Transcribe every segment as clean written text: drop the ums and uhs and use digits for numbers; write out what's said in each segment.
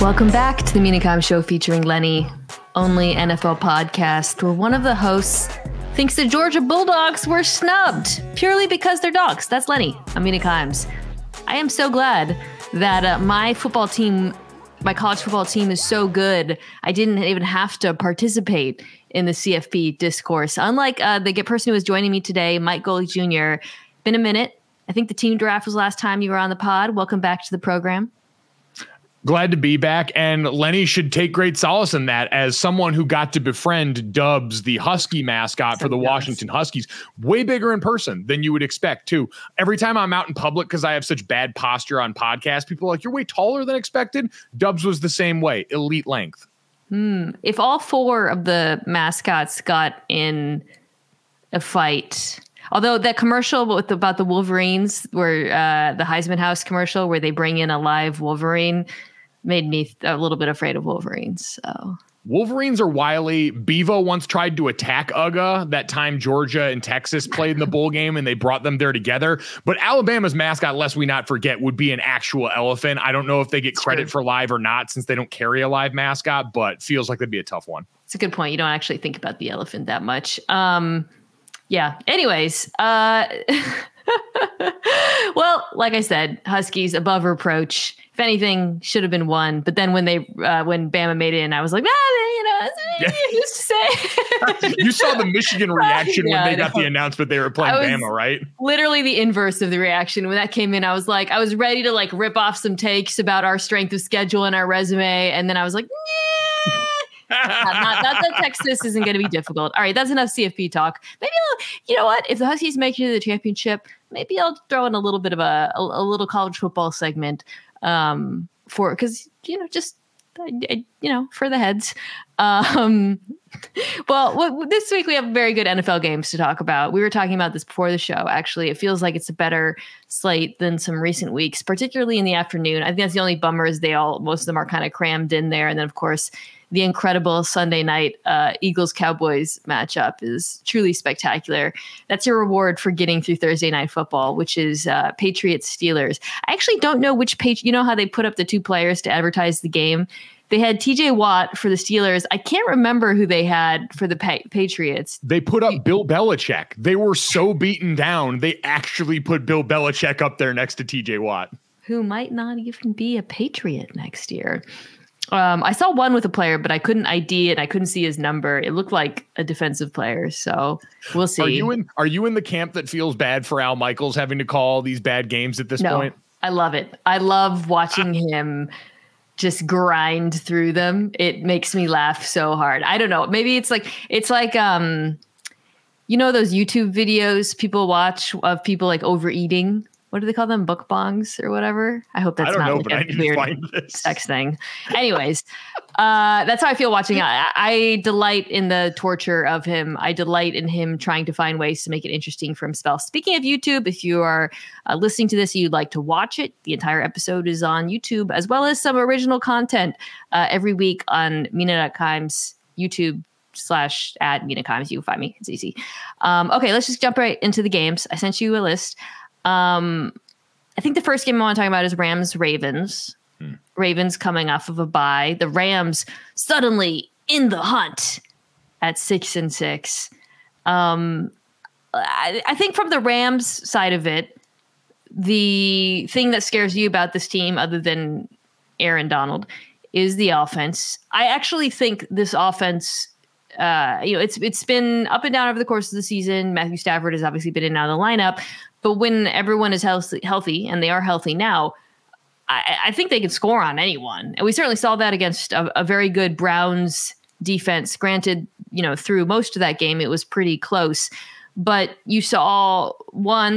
Welcome back to the Mina Kimes Show featuring Lenny, only NFL podcast where one of the hosts thinks the Georgia Bulldogs were snubbed purely because they're dogs. That's Lenny. I'm Mina Kimes. I am so glad that my college football team is so good. I didn't even have to participate in the CFP discourse. Unlike the person who was joining me today, Mike Golic Jr. Been a minute. I think the team draft was last time you were on the pod. Welcome back to the program. Glad to be back, and Lenny should take great solace in that as someone who got to befriend Dubs, the Husky mascot for the Washington Huskies. Way bigger in person than you would expect, too. Every time I'm out in public, because I have such bad posture on podcasts, people are like, you're way taller than expected. Dubs was the same way, elite length. If all four of the mascots got in a fight... Although that commercial with about the Wolverines, where the Heisman House commercial where they bring in a live Wolverine, made me a little bit afraid of Wolverines. So Wolverines are wily. Bevo once tried to attack Ugga that time Georgia and Texas played in the bowl game, and they brought them there together. But Alabama's mascot, lest we not forget, would be an actual elephant. I don't know if they get credit for live or not since they don't carry a live mascot, but feels like that'd be a tough one. It's a good point. You don't actually think about the elephant that much. Yeah. Anyways, well, like I said, Huskies above reproach. If anything, should have been won. But then when they when Bama made it in, I was like, you used to say. You saw the Michigan reaction when they got the announcement they were playing Bama, right? Literally the inverse of the reaction when that came in. I was like, I was ready to like rip off some takes about our strength of schedule and our resume, and then I was like, yeah. Not that Texas isn't going to be difficult. All right, that's enough CFP talk. Maybe you know what? If the Huskies make it to the championship, maybe I'll throw in a little bit of a little college football segment for because for the heads. Well, this week we have very good NFL games to talk about. We were talking about this before the show. Actually, it feels like it's a better slate than some recent weeks, particularly in the afternoon. I think that's the only bummer is most of them are kind of crammed in there, and then of course. The incredible Sunday night Eagles-Cowboys matchup is truly spectacular. That's your reward for getting through Thursday night football, which is Patriots-Steelers. I actually don't know which page. You know how they put up the two players to advertise the game? They had T.J. Watt for the Steelers. I can't remember who they had for the Patriots. They put up Bill Belichick. They were so beaten down, they actually put Bill Belichick up there next to T.J. Watt. Who might not even be a Patriot next year. I saw one with a player, but I couldn't ID it. I couldn't see his number. It looked like a defensive player, so we'll see. Are you in the camp that feels bad for Al Michaels having to call these bad games at this point? I love it. I love watching him just grind through them. It makes me laugh so hard. I don't know. Maybe it's like you know those YouTube videos people watch of people like overeating. What do they call them? Book bongs or whatever? I hope that's not like a weird sex thing. Anyways, that's how I feel watching. I delight in the torture of him. I delight in him trying to find ways to make it interesting for himself. Speaking of YouTube, if you are listening to this and you'd like to watch it, the entire episode is on YouTube, as well as some original content every week on Mina Kimes YouTube. / Mina Kimes. You can find me. It's easy. Okay, let's just jump right into the games. I sent you a list. I think the first game I want to talk about is Rams-Ravens. Ravens coming off of a bye. The Rams suddenly in the hunt at 6-6. I think from the Rams side of it, the thing that scares you about this team, other than Aaron Donald, is the offense. I actually think this offense... it's been up and down over the course of the season. Matthew Stafford has obviously been in and out of the lineup, but when everyone is healthy and they are healthy now, I think they can score on anyone. And we certainly saw that against a very good Browns defense. Granted, through most of that game, it was pretty close, but you saw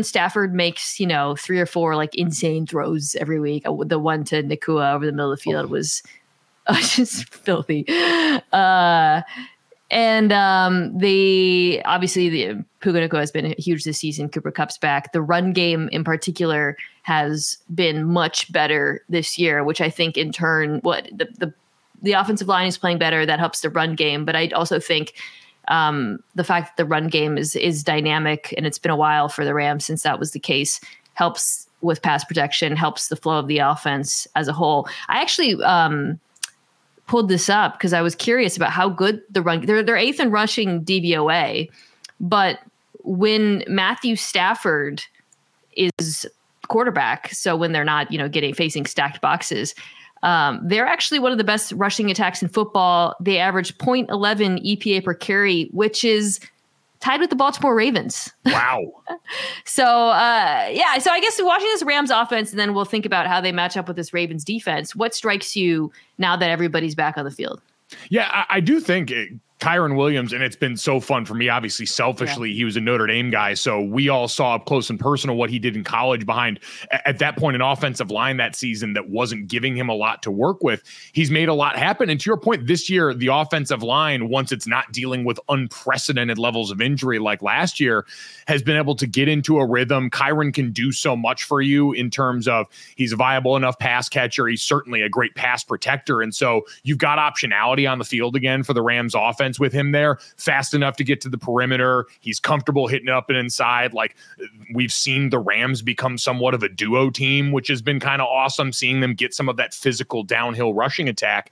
Stafford makes, 3 or 4 like insane throws every week. The one to Nacua over the middle of the field was just filthy. And obviously Puka Nacua has been huge this season. Cooper Kupp's back. The run game in particular has been much better this year, which I think in turn, the offensive line is playing better. That helps the run game. But I also think the fact that the run game is dynamic, and it's been a while for the Rams since that was the case, helps with pass protection, helps the flow of the offense as a whole. I actually pulled this up because I was curious about how good the run. They're eighth in rushing DVOA, but when Matthew Stafford is quarterback, so when they're not, you know, facing stacked boxes, they're actually one of the best rushing attacks in football. They average 0.11 EPA per carry, which is tied with the Baltimore Ravens. Wow. So I guess watching this Rams offense, and then we'll think about how they match up with this Ravens defense. What strikes you now that everybody's back on the field? Yeah, I do think Kyren Williams, and it's been so fun for me, obviously, selfishly, He was a Notre Dame guy, so we all saw up close and personal what he did in college behind, at that point, an offensive line that season that wasn't giving him a lot to work with. He's made a lot happen, and to your point, this year, the offensive line, once it's not dealing with unprecedented levels of injury like last year, has been able to get into a rhythm. Kyren can do so much for you in terms of he's a viable enough pass catcher. He's certainly a great pass protector, and so you've got optionality on the field again for the Rams offense with him there, fast enough to get to the perimeter. He's comfortable hitting up and inside. Like, we've seen the Rams become somewhat of a duo team, which has been kind of awesome, seeing them get some of that physical downhill rushing attack.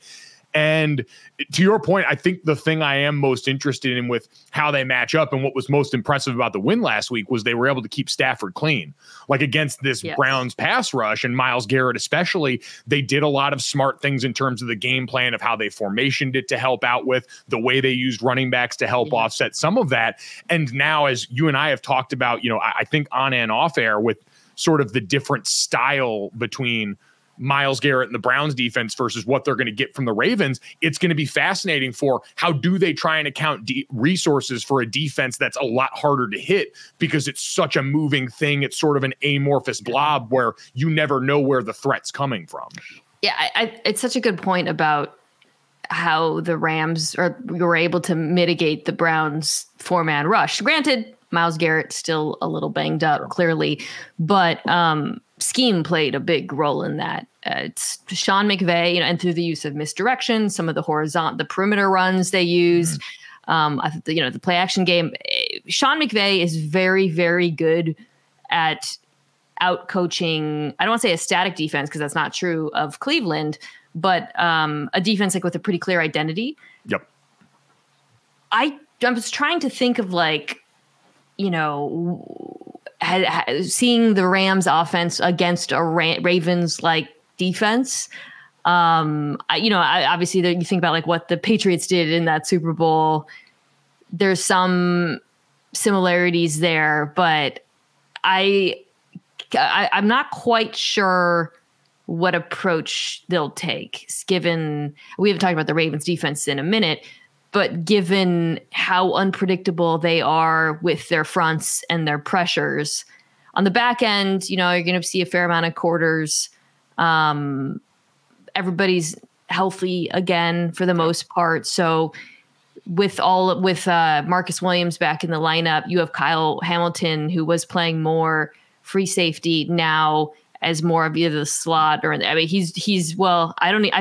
And to your point, I think the thing I am most interested in with how they match up, and what was most impressive about the win last week, was they were able to keep Stafford clean, like against this Browns pass rush and Myles Garrett especially. They did a lot of smart things in terms of the game plan, of how they formationed it to help out with the way they used running backs to help offset some of that. And now, as you and I have talked about, you know, I think on and off air, with sort of the different style between Myles Garrett and the Browns defense versus what they're going to get from the Ravens, it's going to be fascinating for how do they try and account resources for a defense that's a lot harder to hit, because it's such a moving thing. It's sort of an amorphous blob where you never know where the threat's coming from. Yeah, it's such a good point about how the Rams were able to mitigate the Browns four-man rush. Granted, Myles Garrett still a little banged up, clearly, but scheme played a big role in that. It's Sean McVay, you know, and through the use of misdirection, some of the the perimeter runs they used, the play action game. Sean McVay is very, very good at out coaching. I don't want to say a static defense, because that's not true of Cleveland, but a defense like with a pretty clear identity. Yep. I was trying to think of, like, you know, seeing the Rams offense against a Ravens like defense. Obviously you think about like what the Patriots did in that Super Bowl. There's some similarities there, but I'm not quite sure what approach they'll take, given we haven't talked about the Ravens defense in a minute, but given how unpredictable they are with their fronts and their pressures on the back end, you know, you're going to see a fair amount of quarters. Everybody's healthy again for the most part. So with Marcus Williams back in the lineup, you have Kyle Hamilton, who was playing more free safety now as more of either the slot or I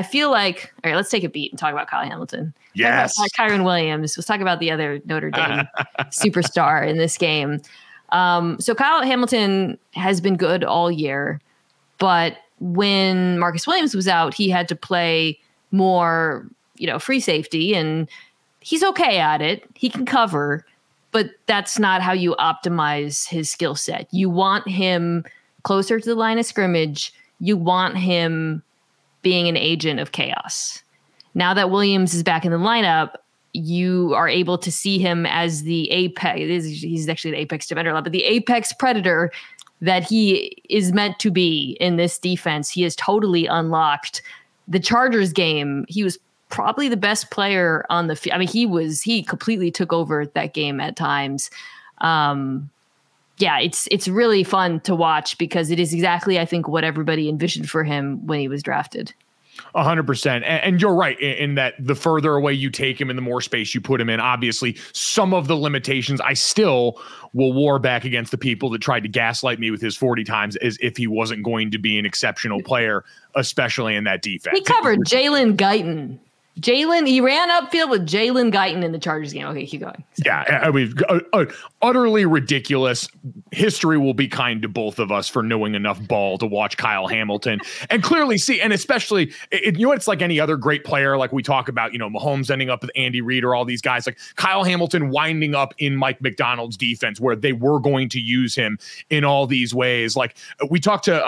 feel like, all right, let's take a beat and talk about Kyle Hamilton. Yes. Kyren Williams. Let's talk about the other Notre Dame superstar in this game. So Kyle Hamilton has been good all year, but when Marcus Williams was out, he had to play more, you know, free safety, and he's okay at it. He can cover, but that's not how you optimize his skill set. You want him closer to the line of scrimmage. You want him being an agent of chaos. Now that Williams is back in the lineup, you are able to see him as the apex. He's actually an apex defender, but the apex predator that he is meant to be in this defense. He has totally unlocked the Chargers game. He was probably the best player on the field. I mean, he completely took over that game at times. It's really fun to watch, because it is exactly, I think, what everybody envisioned for him when he was drafted. 100%. And you're right in that the further away you take him and the more space you put him in, obviously some of the limitations, I still will war back against the people that tried to gaslight me with his 40 times as if he wasn't going to be an exceptional player, especially in that defense. He covered Jalen Guyton. He ran upfield with Jalen Guyton in the Chargers game. Okay, keep going. So. Yeah, I mean, utterly ridiculous. History will be kind to both of us for knowing enough ball to watch Kyle Hamilton and clearly see, and especially, you know, it's like any other great player. Like we talk about, you know, Mahomes ending up with Andy Reid or all these guys, like Kyle Hamilton winding up in Mike McDonald's defense where they were going to use him in all these ways. Like we talked to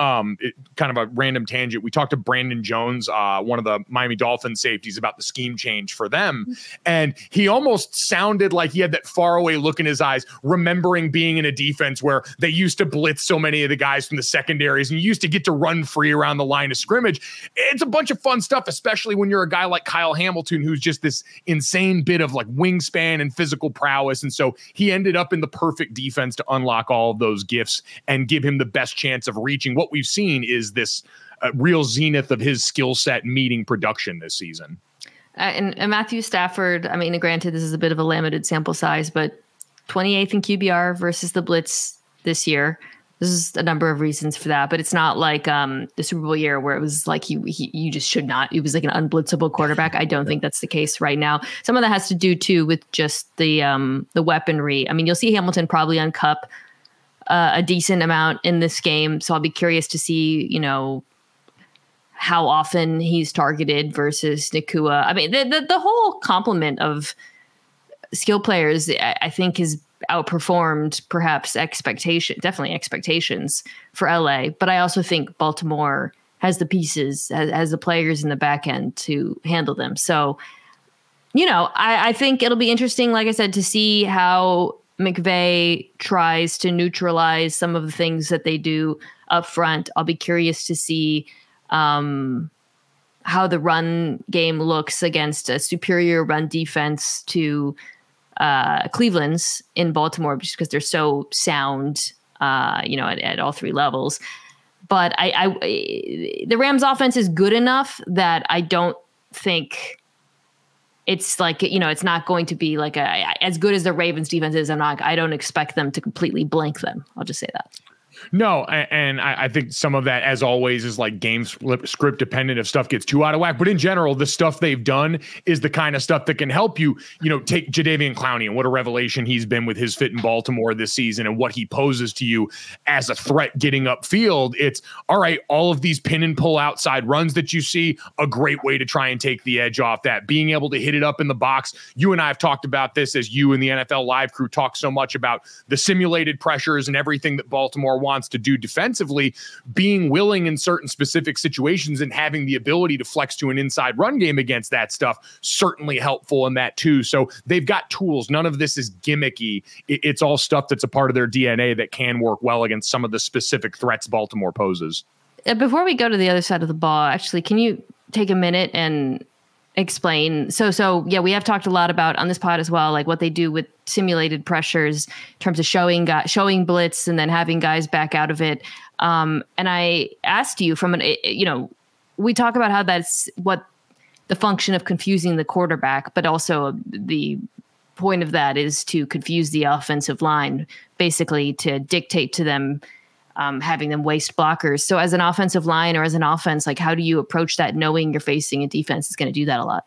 kind of a random tangent. We talked to Brandon Jones, one of the Miami Dolphins safeties, about the scheme change for them. And he almost sounded like he had that faraway look in his eyes, remembering being in a defense where they used to blitz so many of the guys from the secondaries and you used to get to run free around the line of scrimmage. It's a bunch of fun stuff, especially when you're a guy like Kyle Hamilton, who's just this insane bit of like wingspan and physical prowess. And so he ended up in the perfect defense to unlock all of those gifts and give him the best chance of reaching what we've seen is this real zenith of his skill set meeting production this season. And Matthew Stafford, I mean, granted, this is a bit of a limited sample size, but 28th in QBR versus the blitz this year. There's a number of reasons for that, but it's not like the Super Bowl year where it was like you just should not. It was like an unblitzable quarterback. I don't think that's the case right now. Some of that has to do too with just the weaponry. I mean, you'll see Hamilton probably uncup a decent amount in this game, so I'll be curious to see, you know, how often he's targeted versus Nacua. I mean, the whole complement of skill players, I think, is outperformed perhaps expectations for LA. But I also think Baltimore has the pieces, has the players in the back end to handle them. So, you know, I think it'll be interesting, like I said, to see how McVay tries to neutralize some of the things that they do up front. I'll be curious to see how the run game looks against a superior run defense to Cleveland's in Baltimore, just because they're so sound, you know, at all three levels. But the Rams offense is good enough that I don't think it's like, you know, it's not going to be like as good as the Ravens defense is. I don't expect them to completely blank them. I'll just say that. No, and I think some of that, as always, is like game script dependent if stuff gets too out of whack. But in general, the stuff they've done is the kind of stuff that can help you, you know, take Jadeveon Clowney and what a revelation he's been with his fit in Baltimore this season and what he poses to you as a threat getting upfield. It's, all right, all of these pin and pull outside runs that you see, a great way to try and take the edge off that. Being able to hit it up in the box. You and I have talked about this as you and the NFL Live crew talk so much about the simulated pressures and everything that Baltimore wants to do defensively, being willing in certain specific situations and having the ability to flex to an inside run game against that stuff, certainly helpful in that too. So they've got tools. None of this is gimmicky. It's all stuff that's a part of their DNA that can work well against some of the specific threats Baltimore poses. Before we go to the other side of the ball, actually, can you take a minute and explain? So yeah, we have talked a lot about on this pod as well, like what they do with simulated pressures in terms of showing blitz and then having guys back out of it. And I asked you you know, we talk about how that's what the function of confusing the quarterback, but also the point of that is to confuse the offensive line, basically to dictate to them, having them waste blockers. So as an offensive line or as an offense, like how do you approach that knowing you're facing a defense that's going to do that a lot?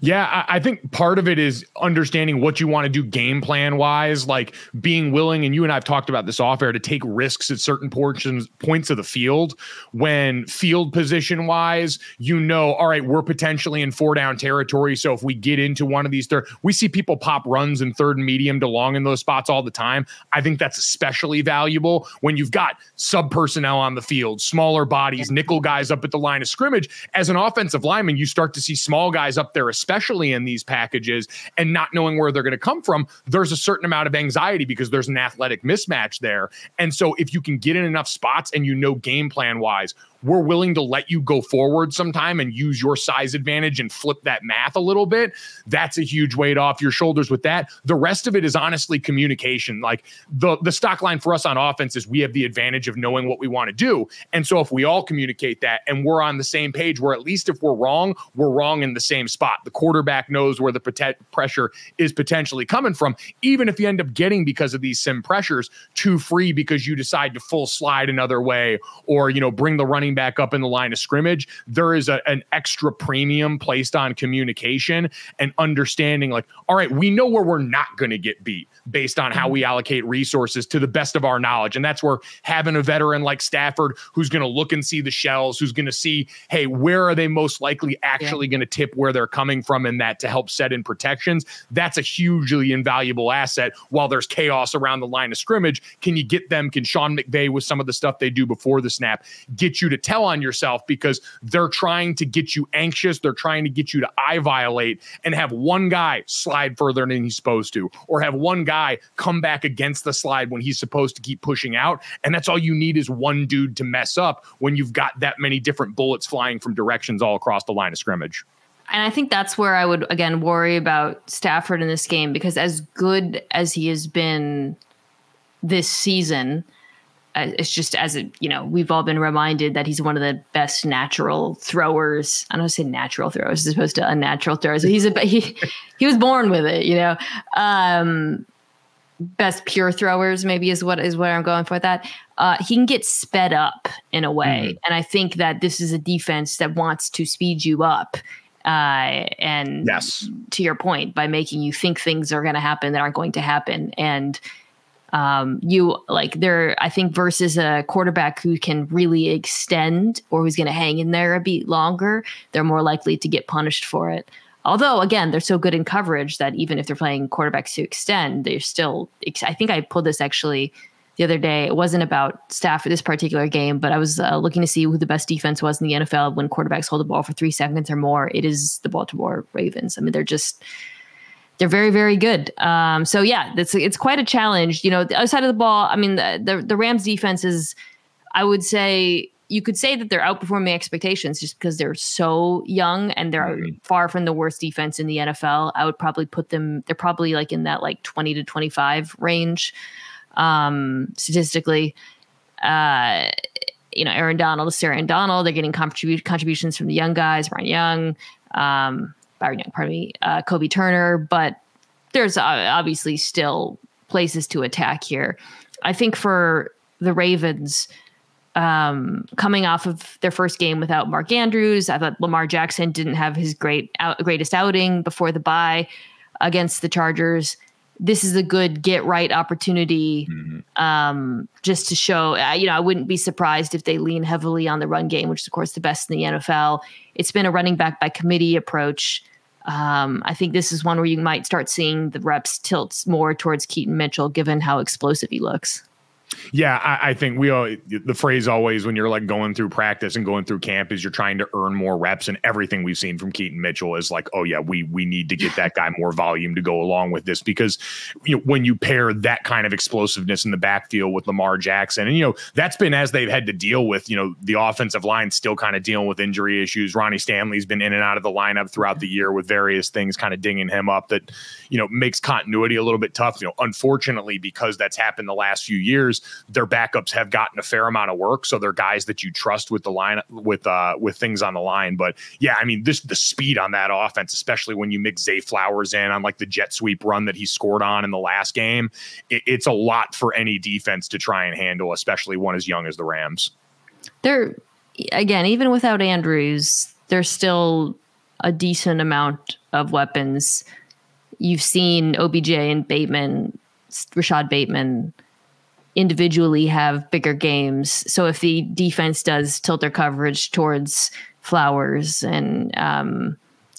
Yeah, I think part of it is understanding what you want to do game plan wise, like being willing, and you and I have talked about this off air, to take risks at certain points of the field when field position wise, you know, all right, we're potentially in 4-down territory. So if we get into one of these we see people pop runs in 3rd and medium to long in those spots all the time. I think that's especially valuable when you've got sub personnel on the field, smaller bodies, nickel guys up at the line of scrimmage. As an offensive lineman, you start to see small guys up there, especially in these packages, and not knowing where they're going to come from, there's a certain amount of anxiety because there's an athletic mismatch there. And so if you can get in enough spots and you know game plan wise, we're willing to let you go forward sometime and use your size advantage and flip that math a little bit. That's a huge weight off your shoulders with that. The rest of it is honestly communication. Like the stock line for us on offense is we have the advantage of knowing what we want to do. And so if we all communicate that and we're on the same page, where at least if we're wrong, we're wrong in the same spot. The quarterback knows where the pressure is potentially coming from, even if you end up getting, because of these sim pressures, too free because you decide to full slide another way or, you know, bring the running back up in the line of scrimmage. There is an extra premium placed on communication and understanding, like, all right, we know where we're not going to get beat based on how we allocate resources to the best of our knowledge. And that's where having a veteran like Stafford, who's going to look and see the shells, who's going to see, hey, where are they most likely actually going to tip where they're coming from, and that to help set in protections. That's a hugely invaluable asset while there's chaos around the line of scrimmage. Can you get them? Can Sean McVay, with some of the stuff they do before the snap, get you to tell on yourself, because they're trying to get you anxious. They're trying to get you to eye violate and have one guy slide further than he's supposed to, or have one guy come back against the slide when he's supposed to keep pushing out. And that's all you need is one dude to mess up when you've got that many different bullets flying from directions all across the line of scrimmage. And I think that's where I would, again, worry about Stafford in this game, because as good as he has been this season, it's just, as it, you know, we've all been reminded that he's one of the best natural throwers. I don't say natural throwers as opposed to unnatural throwers. He was born with it, you know. Best pure throwers maybe is what I'm going for with that. He can get sped up in a way, and I think that this is a defense that wants to speed you up. And yes, to your point, by making you think things are going to happen that aren't going to happen. And I think versus a quarterback who can really extend or who's going to hang in there a beat longer, they're more likely to get punished for it. Although, again, they're so good in coverage that even if they're playing quarterbacks who extend, they're still, I think I pulled this actually the other day. It wasn't about Stafford this particular game, but I was looking to see who the best defense was in the NFL when quarterbacks hold the ball for 3 seconds or more. It is the Baltimore Ravens. I mean, they're very, very good. So yeah, it's quite a challenge. You know, the other side of the ball, I mean, the Rams defense is, I would say, you could say that they're outperforming expectations just because they're so young, and they're far from the worst defense in the NFL. I would probably put them, they're probably like in that like 20 to 25 range. Statistically, you know, Aaron Donald, they're getting contributions from the young guys, Byron Young, Kobe Turner, but there's obviously still places to attack here. I think for the Ravens, coming off of their first game without Mark Andrews, I thought Lamar Jackson didn't have his greatest outing before the bye against the Chargers. This is a good get right opportunity, just to show, you know, I wouldn't be surprised if they lean heavily on the run game, which is, of course, the best in the NFL. It's been a running back by committee approach. I think this is one where you might start seeing the reps tilts more towards Keaton Mitchell, given how explosive he looks. Yeah, I think the phrase always when you're like going through practice and going through camp is you're trying to earn more reps, and everything we've seen from Keaton Mitchell is like, oh yeah, we need to get that guy more volume to go along with this, because, you know, when you pair that kind of explosiveness in the backfield with Lamar Jackson, and, you know, that's been as they've had to deal with, you know, the offensive line still kind of dealing with injury issues. Ronnie Stanley's been in and out of the lineup throughout the year with various things kind of dinging him up that, you know, makes continuity a little bit tough. You know, unfortunately, because that's happened the last few years, their backups have gotten a fair amount of work, so they're guys that you trust with the line, with things on the line. But yeah, I mean, the speed on that offense, especially when you mix Zay Flowers in on like the jet sweep run that he scored on in the last game, it's a lot for any defense to try and handle, especially one as young as the Rams. They're, again, even without Andrews, there's still a decent amount of weapons. You've seen OBJ and Bateman, Rashad Bateman, individually have bigger games. So if the defense does tilt their coverage towards Flowers and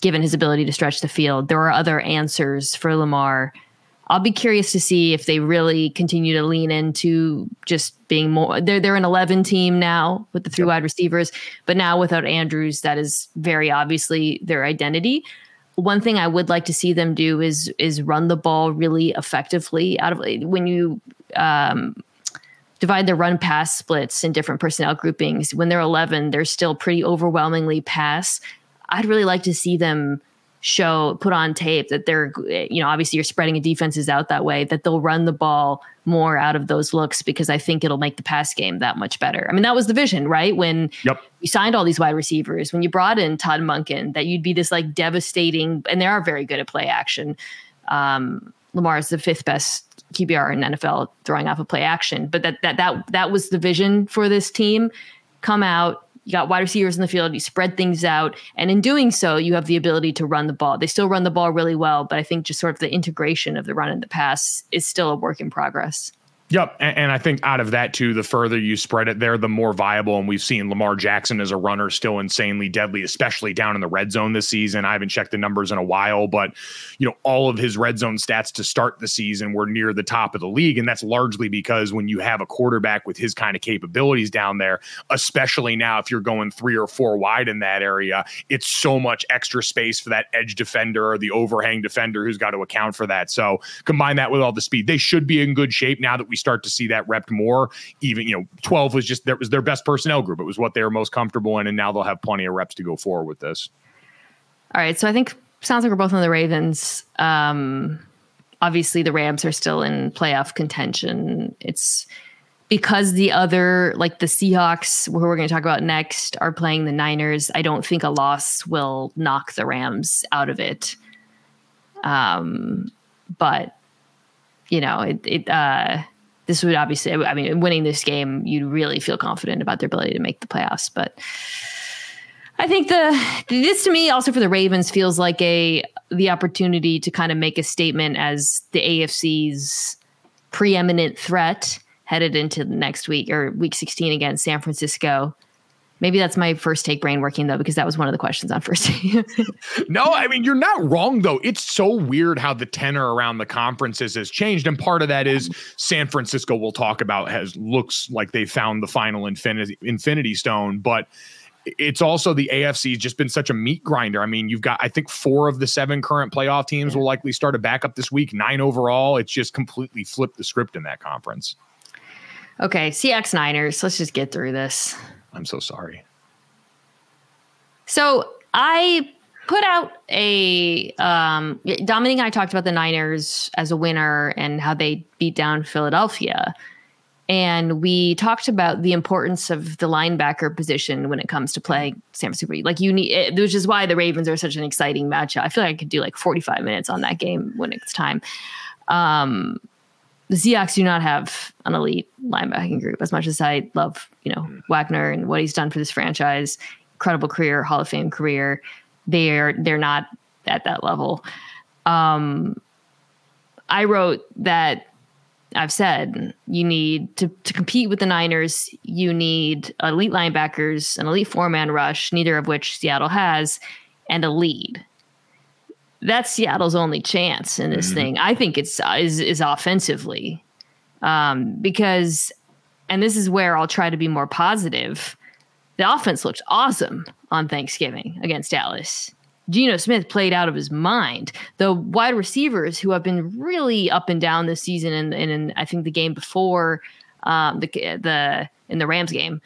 given his ability to stretch the field, there are other answers for Lamar. I'll be curious to see if they really continue to lean into just being more, they're an 11 team now with the three wide receivers, but now without Andrews, that is very obviously their identity. One thing I would like to see them do is run the ball really effectively out of, when you divide the run pass splits in different personnel groupings. When they're 11, they're still pretty overwhelmingly pass. I'd really like to see them show, put on tape that they're, you know, obviously you're spreading the defenses out that way, that they'll run the ball more out of those looks, because I think it'll make the pass game that much better. I mean, that was the vision, right? When you signed all these wide receivers, when you brought in Todd Monken, that you'd be this like devastating, and they are very good at play action. Lamar is the fifth best QBR in NFL throwing off a play action, but that was the vision for this team. Come out, you got wide receivers in the field, you spread things out, and in doing so, you have the ability to run the ball. They still run the ball really well, but I think just sort of the integration of the run and the pass is still a work in progress. Yep. And I think out of that too, the further you spread it there, the more viable. And we've seen Lamar Jackson as a runner still insanely deadly, especially down in the red zone this season. I haven't checked the numbers in a while, but you know, all of his red zone stats to start the season were near the top of the league. And that's largely because when you have a quarterback with his kind of capabilities down there, especially now, if you're going 3 or 4 wide in that area, it's so much extra space for that edge defender or the overhang defender who's got to account for that. So combine that with all the speed, they should be in good shape now that we start to see that repped more. Even, you know, 12 was just, that was their best personnel group. It was what they were most comfortable in, and now they'll have plenty of reps to go forward with this. All right, so I think sounds like we're both on the Ravens. Obviously the Rams are still in playoff contention. It's because the other, like the Seahawks, who we're going to talk about next, are playing the Niners. I don't think a loss will knock the Rams out of it. But you know, this would obviously, I mean, winning this game, you'd really feel confident about their ability to make the playoffs. But I think this to me also for the Ravens feels like the opportunity to kind of make a statement as the AFC's preeminent threat headed into the next week, or week 16 against San Francisco. Maybe that's my first take brain working, though, because that was one of the questions on first take. No, I mean, you're not wrong, though. It's so weird how the tenor around the conferences has changed. And part of that is San Francisco, we'll talk about, looks like they found the final infinity stone. But it's also the AFC has just been such a meat grinder. I mean, you've got, I think 4 of the 7 current playoff teams will likely start a backup this week, 9 overall. It's just completely flipped the script in that conference. Okay, CX Niners. Let's just get through this. I'm so sorry. So I put out Dominique and I talked about the Niners as a winner and how they beat down Philadelphia. And we talked about the importance of the linebacker position when it comes to playing San Francisco. Like you need, which is why the Ravens are such an exciting matchup. I feel like I could do like 45 minutes on that game when it's time. The Seahawks do not have an elite linebacking group. As much as I love, you know, Wagner and what he's done for this franchise, incredible career, Hall of Fame career, they're not at that level. I wrote that I've said you need to compete with the Niners. You need elite linebackers, an elite 4-man rush, neither of which Seattle has, and a lead. That's Seattle's only chance in this thing. I think it's is offensively, because, and this is where I'll try to be more positive. The offense looked awesome on Thanksgiving against Dallas. Geno Smith played out of his mind. The wide receivers who have been really up and down this season, and I think the game before, in the Rams game,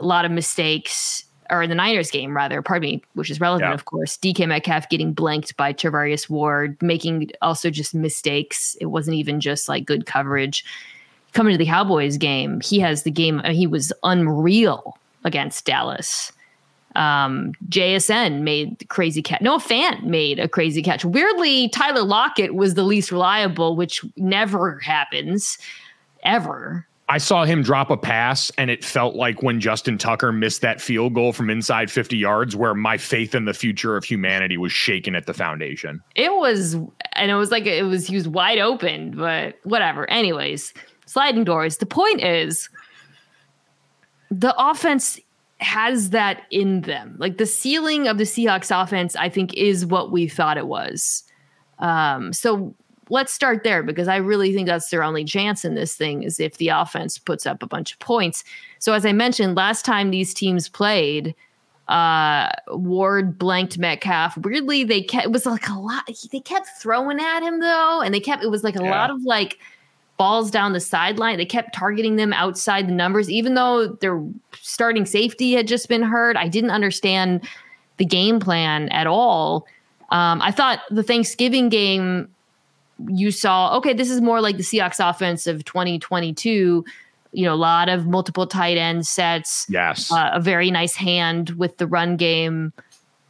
a lot of mistakes. Or in the Niners game, rather, pardon me, which is relevant, of course. DK Metcalf getting blanked by Tariq Ward, making also just mistakes. It wasn't even just like good coverage. Coming to the Cowboys game, he has the game. He was unreal against Dallas. JSN made the crazy catch. Noah Fant made a crazy catch. Weirdly, Tyler Lockett was the least reliable, which never happens, ever. I saw him drop a pass, and it felt like when Justin Tucker missed that field goal from inside 50 yards, where my faith in the future of humanity was shaken at the foundation. He was wide open, but whatever. Anyways, sliding doors. The point is the offense has that in them. Like the ceiling of the Seahawks offense, I think, is what we thought it was. So let's start there, because I really think that's their only chance in this thing, is if the offense puts up a bunch of points. So as I mentioned, last time these teams played, Ward blanked Metcalf. Weirdly, they kept throwing at him though. And it was like a lot of like balls down the sideline. They kept targeting them outside the numbers, even though their starting safety had just been hurt. I didn't understand the game plan at all. I thought the Thanksgiving game, you saw, okay, this is more like the Seahawks offense of 2022. You know, a lot of multiple tight end sets. Yes. A very nice hand with the run game.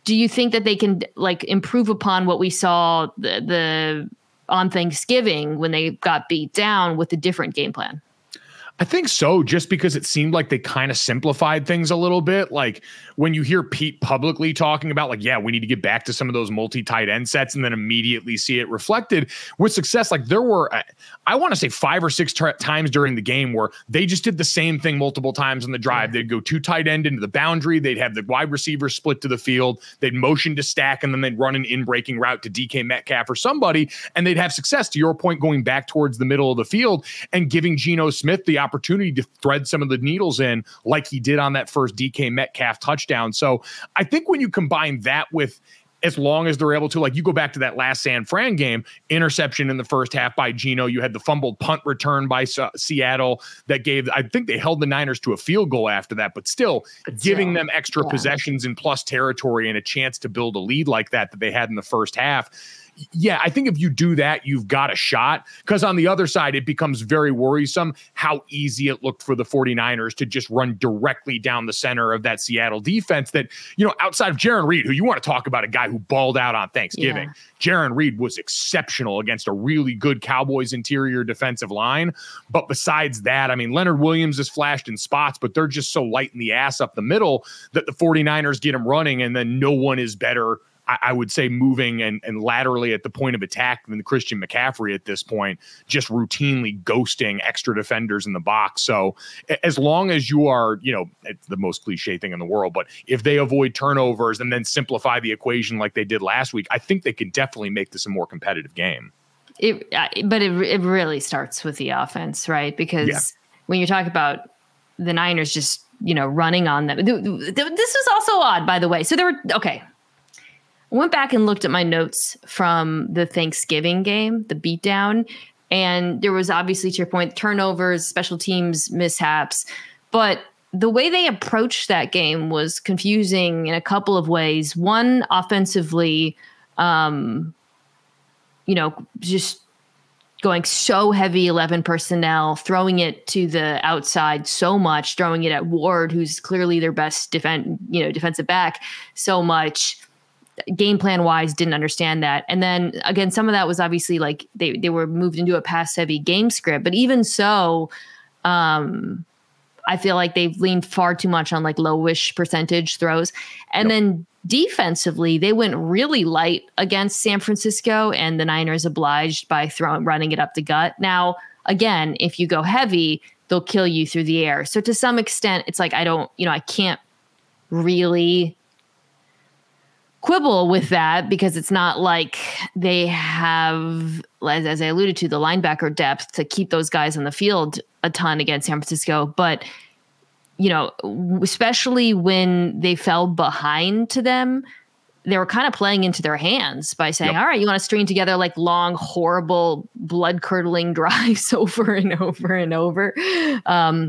Do you think that they can like improve upon what we saw the on Thanksgiving when they got beat down with a different game plan? I think so, just because it seemed like they kind of simplified things a little bit. Like when you hear Pete publicly talking about like, yeah, we need to get back to some of those multi-tight end sets and then immediately see it reflected with success. Like there were, I want to say 5 or 6 times during the game where they just did the same thing multiple times on the drive. They'd go two tight end into the boundary. They'd have the wide receiver split to the field. They'd motion to stack and then they'd run an in-breaking route to DK Metcalf or somebody. And they'd have success, to your point, going back towards the middle of the field and giving Geno Smith the opportunity to thread some of the needles in like he did on that first DK Metcalf touchdown. So I think when you combine that with, as long as they're able to, like you go back to that last San Fran game, interception in the first half by Geno, you had the fumbled punt return by Seattle that gave, I think they held the Niners to a field goal after that, but still giving them extra possessions in plus territory and a chance to build a lead like that they had in the first half. Yeah, I think if you do that, you've got a shot, because on the other side, it becomes very worrisome how easy it looked for the 49ers to just run directly down the center of that Seattle defense that, you know, outside of Jarran Reed, who you want to talk about a guy who balled out on Thanksgiving. Jarran Reed was exceptional against a really good Cowboys interior defensive line. But besides that, I mean, Leonard Williams has flashed in spots, but they're just so light in the ass up the middle that the 49ers get him running and then no one is better, I would say, moving and laterally at the point of attack than Christian McCaffrey at this point, just routinely ghosting extra defenders in the box. So as long as you are, you know, it's the most cliche thing in the world, but if they avoid turnovers and then simplify the equation like they did last week, I think they can definitely make this a more competitive game. But it really starts with the offense, right? Because when you talk about the Niners just, you know, running on them, this was also odd, by the way. So there were, I went back and looked at my notes from the Thanksgiving game, the beatdown, and there was obviously, to your point, turnovers, special teams, mishaps. But the way they approached that game was confusing in a couple of ways. One, offensively, you know, just going so heavy 11 personnel, throwing it to the outside so much, throwing it at Ward, who's clearly their best defensive back, so much. Game plan wise, didn't understand that. And then again, some of that was obviously like they were moved into a pass heavy game script, but even so, I feel like they've leaned far too much on like lowish percentage throws. And then defensively, they went really light against San Francisco and the Niners obliged by running it up the gut. Now, again, if you go heavy, they'll kill you through the air. So to some extent, it's like, I can't really quibble with that, because it's not like they have, as I alluded to, the linebacker depth to keep those guys on the field a ton against San Francisco. But, you know, especially when they fell behind to them, they were kind of playing into their hands by saying, all right, you want to string together like long, horrible, blood-curdling drives over and over and over. I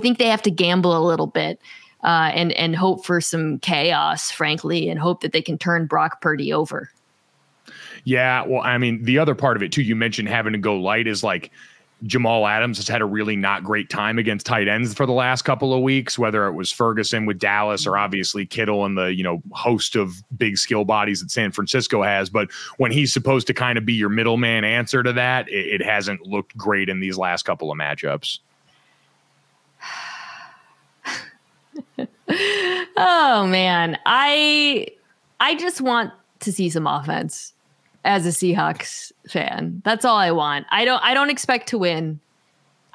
think they have to gamble a little bit. And hope for some chaos, frankly, and hope that they can turn Brock Purdy over. Yeah, well, I mean, the other part of it, too, you mentioned having to go light is like Jamal Adams has had a really not great time against tight ends for the last couple of weeks, whether it was Ferguson with Dallas or obviously Kittle and the, you know, host of big skill bodies that San Francisco has. But when he's supposed to kind of be your middleman answer to that, it hasn't looked great in these last couple of matchups. Oh man, I just want to see some offense as a Seahawks fan. That's all I want. I don't expect to win.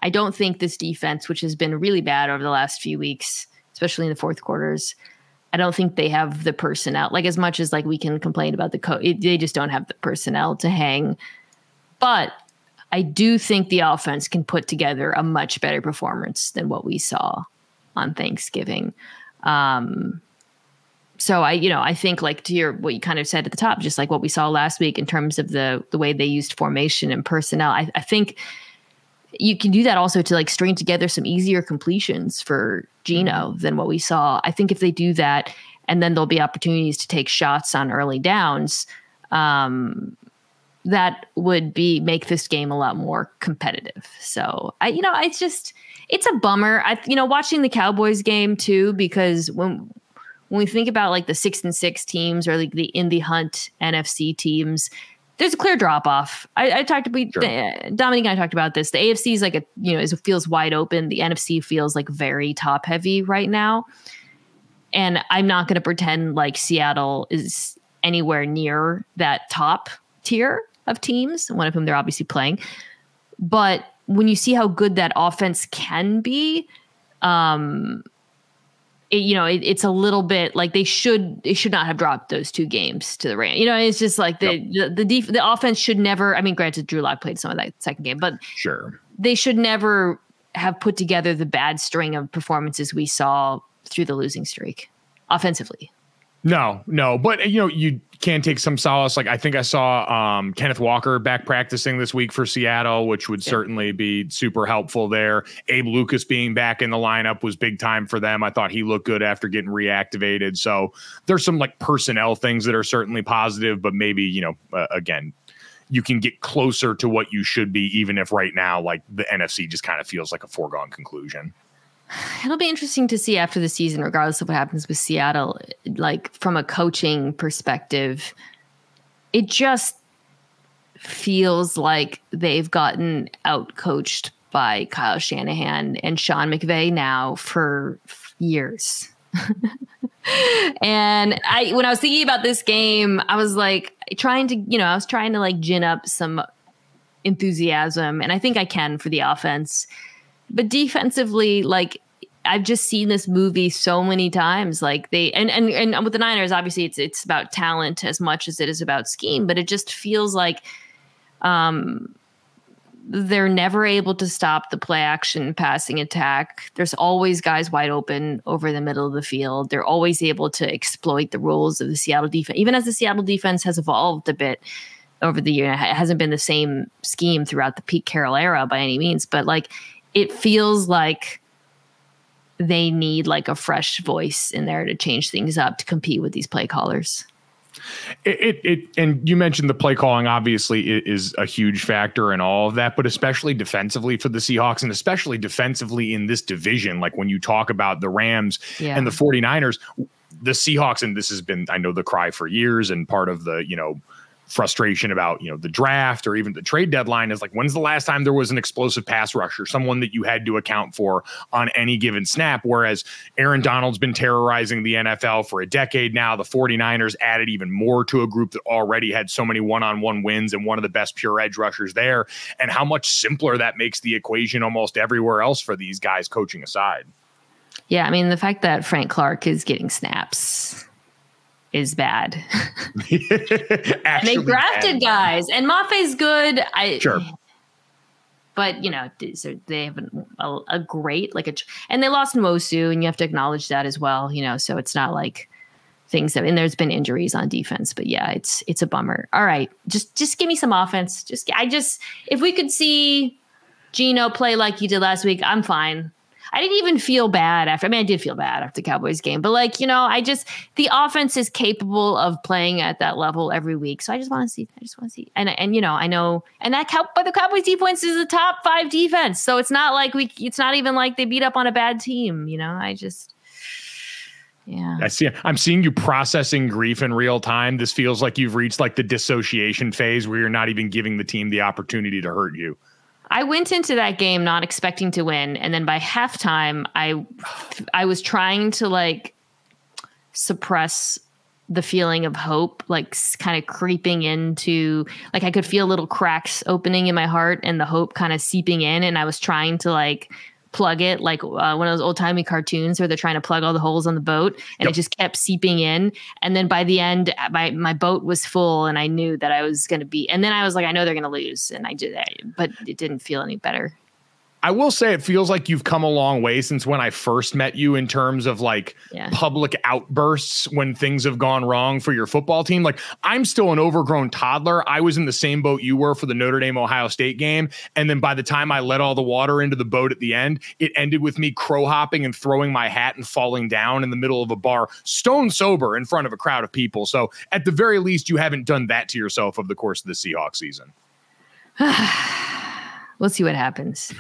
I don't think this defense, which has been really bad over the last few weeks, especially in the fourth quarters, I don't think they have the personnel. Like as much as like we can complain about the coach, they just don't have the personnel to hang. But I do think the offense can put together a much better performance than what we saw on Thanksgiving. So I think like to what you kind of said at the top, just like what we saw last week in terms of the way they used formation and personnel, I think you can do that also to like string together some easier completions for Geno than what we saw. I think if they do that and then there'll be opportunities to take shots on early downs, that would be make this game a lot more competitive. So it's a bummer. Watching the Cowboys game too, because when we think about like the 6-6 teams or like the in the hunt NFC teams, there's a clear drop off. Dominique and I talked about this. The AFC is like it feels wide open. The NFC feels like very top heavy right now. And I'm not going to pretend like Seattle is anywhere near that top tier of teams, one of whom they're obviously playing. But when you see how good that offense can be, it's a little bit like it should not have dropped those two games to the Rams. It's just like the offense should never, granted Drew Lock played some of that second game, but sure, they should never have put together the bad string of performances we saw through the losing streak offensively. No. But, you can take some solace. Like I think I saw Kenneth Walker back practicing this week for Seattle, which would certainly be super helpful there. Abe Lucas being back in the lineup was big time for them. I thought he looked good after getting reactivated. So there's some like personnel things that are certainly positive, but maybe, again, you can get closer to what you should be, even if right now, like the NFC just kind of feels like a foregone conclusion. It'll be interesting to see after the season, regardless of what happens with Seattle, like from a coaching perspective, it just feels like they've gotten outcoached by Kyle Shanahan and Sean McVay now for years. And when I was thinking about this game, I was like trying to like gin up some enthusiasm, and I think I can for the offense. But defensively, like I've just seen this movie so many times, like they and with the Niners, obviously it's about talent as much as it is about scheme, but it just feels like they're never able to stop the play action passing attack. There's always guys wide open over the middle of the field. They're always able to exploit the rules of the Seattle defense, even as the Seattle defense has evolved a bit over the year. It hasn't been the same scheme throughout the Pete Carroll era by any means, but like it feels like they need like a fresh voice in there to change things up to compete with these play callers. And you mentioned the play calling obviously is a huge factor in all of that, but especially defensively for the Seahawks and especially defensively in this division. Like when you talk about the Rams and the 49ers, the Seahawks, and this has been, I know, the cry for years and part of the, frustration about the draft or even the trade deadline is like, when's the last time there was an explosive pass rush or someone that you had to account for on any given snap? Whereas Aaron Donald's been terrorizing the NFL for a decade now. The 49ers added even more to a group that already had so many one-on-one wins and one of the best pure edge rushers there, and how much simpler that makes the equation almost everywhere else for these guys, coaching aside. Yeah, the fact that Frank Clark is getting snaps is bad. And they drafted guys, and Maffey's good. But so they have a great and they lost Nwosu, and you have to acknowledge that as well. So it's not like things that, and there's been injuries on defense, but yeah, it's a bummer. All right, just give me some offense. If we could see Geno play like you did last week, I'm fine. I didn't even feel bad after. I did feel bad after the Cowboys game, but the offense is capable of playing at that level every week. So I just want to see. The Cowboys defense is a top 5 defense. So it's not like it's not even like they beat up on a bad team. Yeah. I'm seeing you processing grief in real time. This feels like you've reached like the dissociation phase where you're not even giving the team the opportunity to hurt you. I went into that game not expecting to win, and then by halftime, I was trying to suppress the feeling of hope, kind of creeping into I could feel little cracks opening in my heart and the hope kind of seeping in, and I was trying to plug it one of those old timey cartoons where they're trying to plug all the holes on the boat, and it just kept seeping in. And then by the end, my boat was full, and I knew that I was going to be. And then I was like, I know they're going to lose, and I did that, but it didn't feel any better. I will say it feels like you've come a long way since when I first met you in terms of like public outbursts when things have gone wrong for your football team. Like, I'm still an overgrown toddler. I was in the same boat you were for the Notre Dame Ohio State game. And then by the time I let all the water into the boat at the end, it ended with me crow hopping and throwing my hat and falling down in the middle of a bar, stone sober in front of a crowd of people. So at the very least, you haven't done that to yourself over the course of the Seahawks season. We'll see what happens.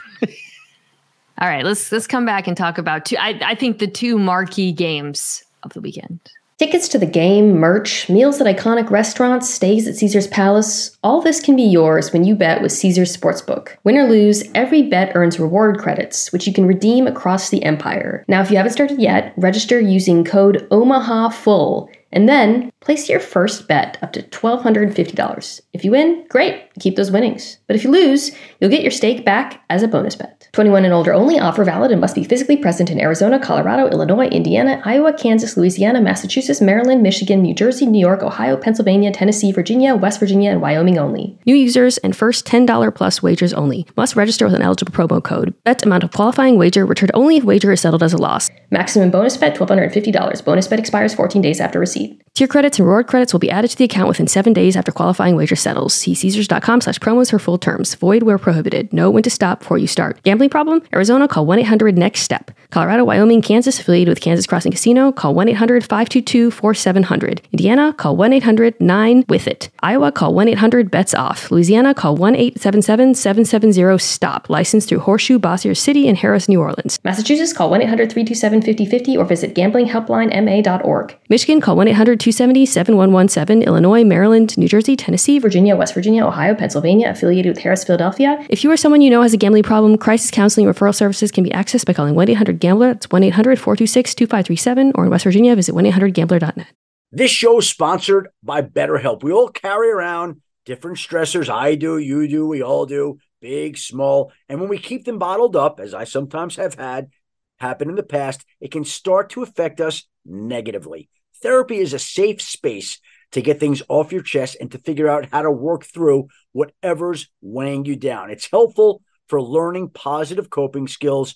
All right, let's come back and talk about two. I think the two marquee games of the weekend. Tickets to the game, merch, meals at iconic restaurants, stays at Caesar's Palace. All this can be yours when you bet with Caesar's Sportsbook. Win or lose, every bet earns reward credits, which you can redeem across the empire. Now, if you haven't started yet, register using code OMAHAFULL. And then place your first bet up to $1,250. If you win, great, keep those winnings. But if you lose, you'll get your stake back as a bonus bet. 21 and older only, offer valid and must be physically present in Arizona, Colorado, Illinois, Indiana, Iowa, Kansas, Louisiana, Massachusetts, Maryland, Michigan, New Jersey, New York, Ohio, Pennsylvania, Tennessee, Virginia, West Virginia, and Wyoming only. New users and first $10 plus wagers only. Must register with an eligible promo code. Bet amount of qualifying wager returned only if wager is settled as a loss. Maximum bonus bet, $1,250. Bonus bet expires 14 days after receipt. Tier credits and reward credits will be added to the account within 7 days after qualifying wager settles. See Caesars.com/promos for full terms. Void where prohibited. Know when to stop before you start. Gambling problem? Arizona, call 1-800-NEXT-STEP. Colorado, Wyoming, Kansas, affiliated with Kansas Crossing Casino, call 1-800-522-4700. Indiana, call 1-800-9-WITH-IT. Iowa, call 1-800-BETS-OFF. Louisiana, call 1-877-770-STOP. Licensed through Horseshoe, Bossier City, and Harris, New Orleans. Massachusetts, call 1-800-327-5050 or visit gamblinghelplinema.org. Michigan, call 1-800-270-7117. Illinois, Maryland, New Jersey, Tennessee, Virginia, West Virginia, Ohio, Pennsylvania, affiliated with Harris, Philadelphia. If you or someone you know has a gambling problem, crisis counseling referral services can be accessed by calling 1-800-GAMBLER. That's 1-800-426-2537, or in West Virginia, visit 1-800-GAMBLER.net. This show is sponsored by BetterHelp. We all carry around different stressors. I do, you do, we all do, big, small. And when we keep them bottled up, as I sometimes have had happen in the past, it can start to affect us negatively. Therapy is a safe space to get things off your chest and to figure out how to work through whatever's weighing you down. It's helpful for learning positive coping skills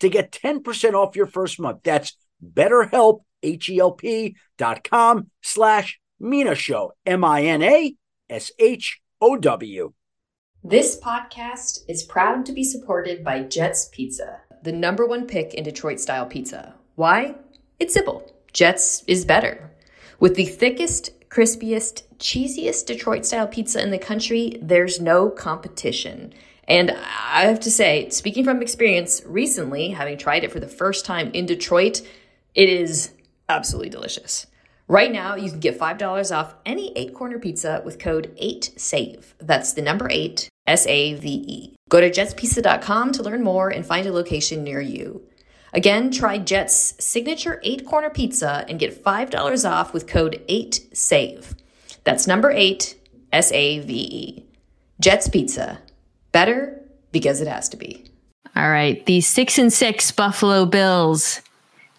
to get 10% off your first month. That's BetterHelp, HELP.com/Mina Show, MINASHOW. This podcast is proud to be supported by Jets Pizza, the number one pick in Detroit-style pizza. Why? It's simple. Jets is better. With the thickest, crispiest, cheesiest Detroit-style pizza in the country, there's no competition. And I have to say, speaking from experience, recently, having tried it for the first time in Detroit, it is absolutely delicious. Right now, you can get $5 off any 8-corner pizza with code 8SAVE. That's the number 8, S-A-V-E. Go to jetspizza.com to learn more and find a location near you. Again, try Jet's signature 8-corner pizza and get $5 off with code 8SAVE. That's number 8, S-A-V-E. Jet's Pizza. Better because it has to be. All right, the 6-6 Buffalo Bills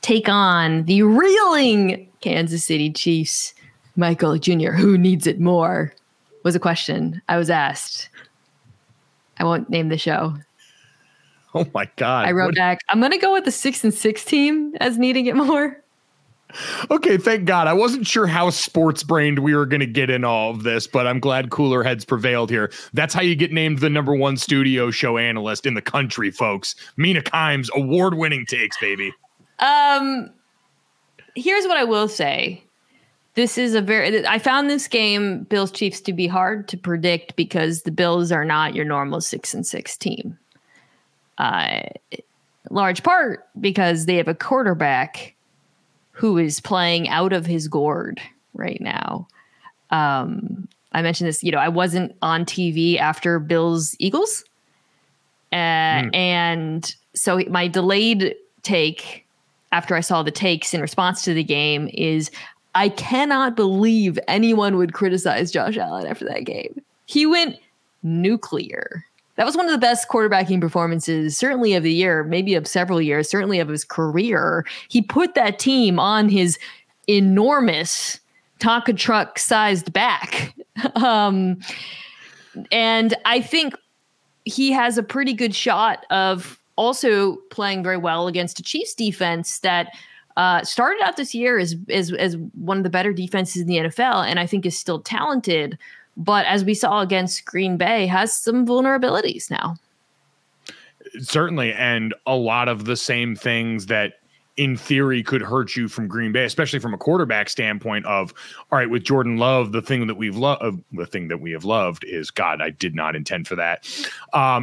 take on the reeling Kansas City Chiefs. Mike Golic Jr., who needs it more, was a question I was asked. I won't name the show. Oh my God. I wrote back, I'm going to go with the 6-6 team as needing it more. Okay, thank God. I wasn't sure how sports-brained we were going to get in all of this, but I'm glad cooler heads prevailed here. That's how you get named the number one studio show analyst in the country, folks. Mina Kimes, award-winning takes, baby. Here's what I will say. This is I found this game, Bills Chiefs, to be hard to predict because the Bills are not your normal 6-6 team. Large part because they have a quarterback who is playing out of his gourd right now. I mentioned this, I wasn't on TV after Bills Eagles. And So my delayed take after I saw the takes in response to the game is I cannot believe anyone would criticize Josh Allen after that game. He went nuclear. That was one of the best quarterbacking performances, certainly of the year, maybe of several years, certainly of his career. He put that team on his enormous Tonka truck-sized back. And I think he has a pretty good shot of also playing very well against a Chiefs defense that started out this year as one of the better defenses in the NFL, and I think is still talented. But as we saw against Green Bay, has some vulnerabilities now. Certainly, and a lot of the same things that in theory could hurt you from Green Bay, especially from a quarterback standpoint of, all right, with Jordan Love, the thing that we have loved is, God, I did not intend for that,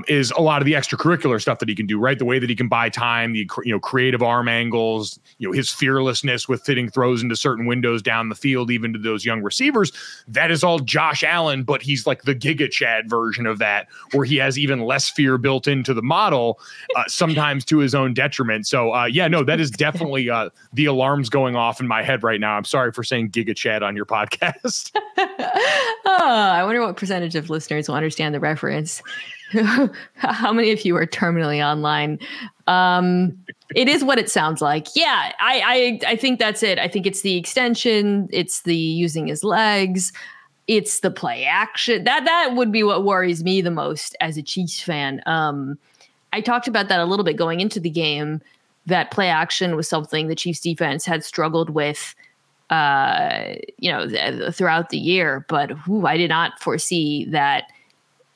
is a lot of the extracurricular stuff that he can do, right? The way that he can buy time, the creative arm angles, his fearlessness with fitting throws into certain windows down the field, even to those young receivers. That is all Josh Allen, but he's like the Giga Chad version of that, where he has even less fear built into the model, sometimes to his own detriment. So that is definitely the alarm's going off in my head right now. I'm sorry for saying Giga Chad on your podcast. I wonder what percentage of listeners will understand the reference. How many of you are terminally online? It is what it sounds like. Yeah, I think that's it. I think it's the extension. It's the using his legs. It's the play action. That would be what worries me the most as a Chiefs fan. I talked about that a little bit going into the game. That play action was something the Chiefs defense had struggled with, throughout the year. But I did not foresee that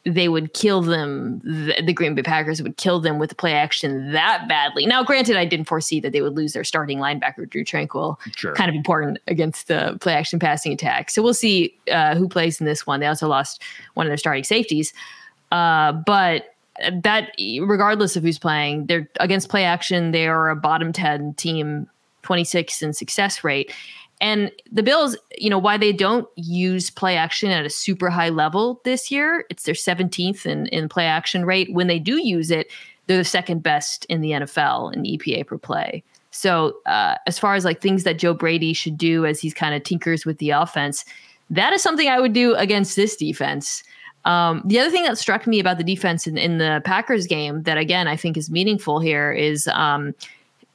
they would kill them. The Green Bay Packers would kill them with the play action that badly. Now, granted, I didn't foresee that they would lose their starting linebacker, Drew Tranquill. Sure. Kind of important against the play action passing attack. So we'll see who plays in this one. They also lost one of their starting safeties. But that, regardless of who's playing, they're against play action. They are a bottom 10 team, 26 in success rate. And the Bills, why they don't use play action at a super high level this year, it's their 17th in play action rate. When they do use it, they're the second best in the NFL in EPA per play. So as far as like things that Joe Brady should do as he's kind of tinkers with the offense, that is something I would do against this defense. The other thing that struck me about the defense in the Packers game that, again, I think is meaningful here is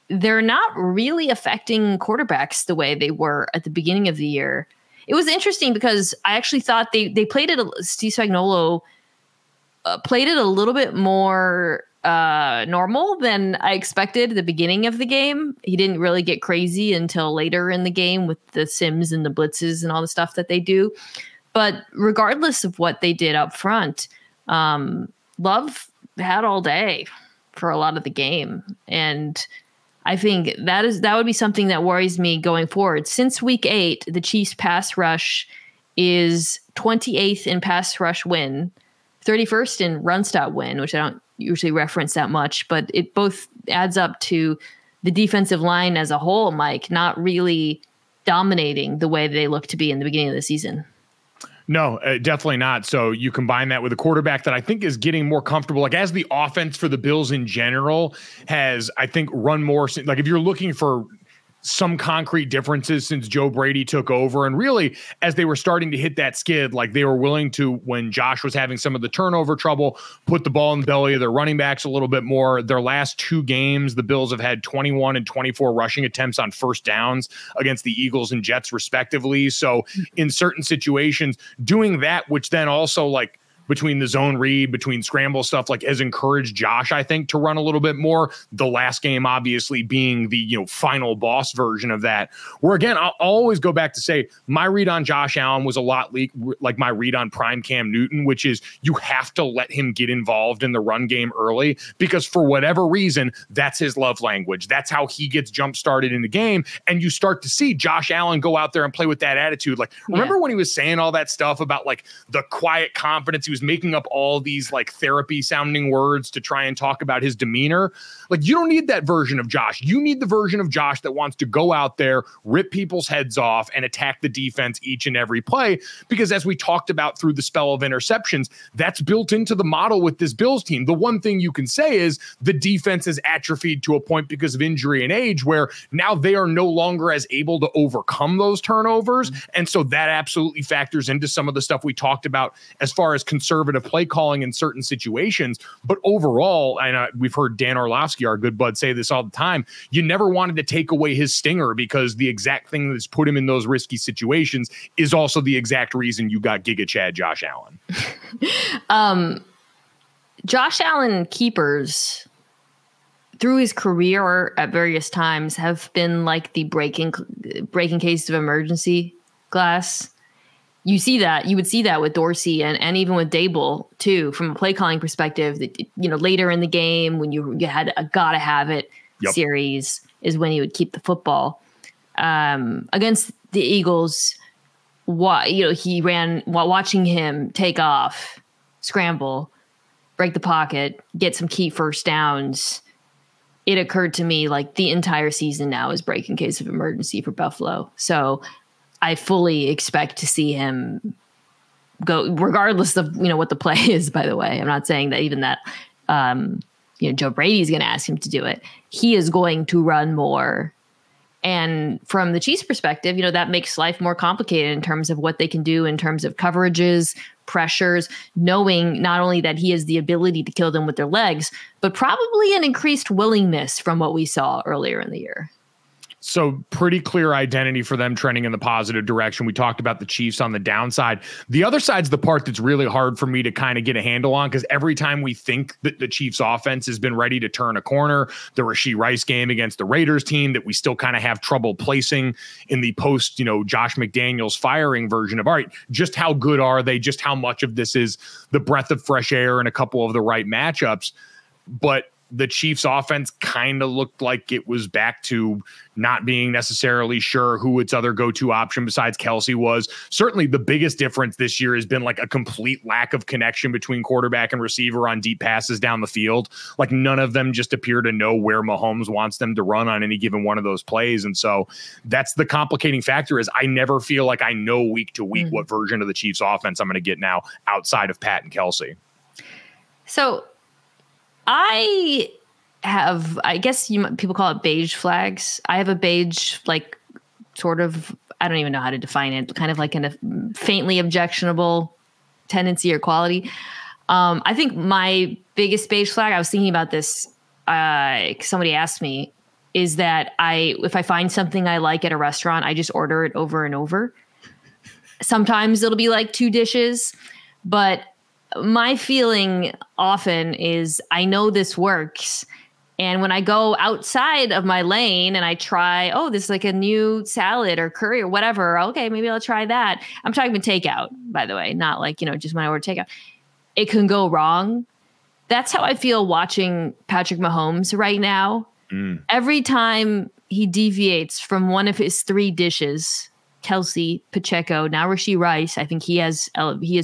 they're not really affecting quarterbacks the way they were at the beginning of the year. It was interesting because I actually thought they played it. Steve Spagnuolo played it a little bit more normal than I expected at the beginning of the game. He didn't really get crazy until later in the game with the sims and the blitzes and all the stuff that they do. But regardless of what they did up front, Love had all day for a lot of the game. And I think that would be something that worries me going forward. Since week 8, the Chiefs pass rush is 28th in pass rush win, 31st in run stop win, which I don't usually reference that much, but it both adds up to the defensive line as a whole, Mike, not really dominating the way they looked to be in the beginning of the season. No, definitely not. So you combine that with a quarterback that I think is getting more comfortable, like as the offense for the Bills in general has, I think, run more. Like if you're looking for some concrete differences since Joe Brady took over, and really as they were starting to hit that skid, like they were willing to, when Josh was having some of the turnover trouble, put the ball in the belly of their running backs a little bit more. Their last 2 games, the Bills have had 21 and 24 rushing attempts on first downs against the Eagles and Jets respectively. So in certain situations doing that, which then also like between the zone read, between scramble stuff, like has encouraged Josh, I think, to run a little bit more. The last game, obviously, being the final boss version of that. Where again, I'll always go back to say my read on Josh Allen was a lot like my read on prime Cam Newton, which is you have to let him get involved in the run game early because for whatever reason, that's his love language. That's how he gets jump started in the game, and you start to see Josh Allen go out there and play with that attitude. Like remember when he was saying all that stuff about like the quiet confidence he was is making up all these like therapy sounding words to try and talk about his demeanor. Like, you don't need that version of Josh. You need the version of Josh that wants to go out there, rip people's heads off, and attack the defense each and every play. Because as we talked about through the spell of interceptions, that's built into the model with this Bills team. The one thing you can say is the defense is atrophied to a point because of injury and age where now they are no longer as able to overcome those turnovers. And so that absolutely factors into some of the stuff we talked about as far as conservative play calling in certain situations. But overall, and we've heard Dan Orlovsky, our good bud, say this all the time, you never wanted to take away his stinger because the exact thing that's put him in those risky situations is also the exact reason you got Giga Chad Josh Allen. Josh Allen keepers through his career at various times have been like the breaking case of emergency glass. You see that, you would see that with Dorsey and even with Dable too, from a play calling perspective, that, you know, later in the game when you had a gotta have it series is when he would keep the football. Against the Eagles, he ran while watching him take off, scramble, break the pocket, get some key first downs. It occurred to me like the entire season now is break in case of emergency for Buffalo. So I fully expect to see him go regardless of, what the play is, by the way. I'm not saying that even that, Joe Brady's going to ask him to do it. He is going to run more. And from the Chiefs' perspective, that makes life more complicated in terms of what they can do in terms of coverages, pressures, knowing not only that he has the ability to kill them with their legs, but probably an increased willingness from what we saw earlier in the year. So pretty clear identity for them trending in the positive direction. We talked about the Chiefs on the downside. The other side's the part that's really hard for me to kind of get a handle on, because every time we think that the Chiefs offense has been ready to turn a corner, the Rashee Rice game against the Raiders team that we still kind of have trouble placing in the post, Josh McDaniels firing version of, all right, just how good are they? Just how much of this is the breath of fresh air and a couple of the right matchups? But the Chiefs offense kind of looked like it was back to not being necessarily sure who its other go-to option besides Kelsey was. Certainly the biggest difference this year has been like a complete lack of connection between quarterback and receiver on deep passes down the field. Like none of them just appear to know where Mahomes wants them to run on any given one of those plays. And so that's the complicating factor, is I never feel like I know week to week what version of the Chiefs offense I'm going to get now outside of Pat and Kelsey. So I have, people call it beige flags. I have a beige, I don't even know how to define it, kind of like a faintly objectionable tendency or quality. I think my biggest beige flag, I was thinking about this, somebody asked me, is that if I find something I like at a restaurant, I just order it over and over. Sometimes it'll be like two dishes, but my feeling often is I know this works. And when I go outside of my lane and I try, this is like a new salad or curry or whatever. Okay, maybe I'll try that. I'm talking about takeout, by the way, not like, just when I order takeout. It can go wrong. That's how I feel watching Patrick Mahomes right now. Every time he deviates from one of his three dishes, Kelsey, Pacheco, now Rashee Rice, I think he has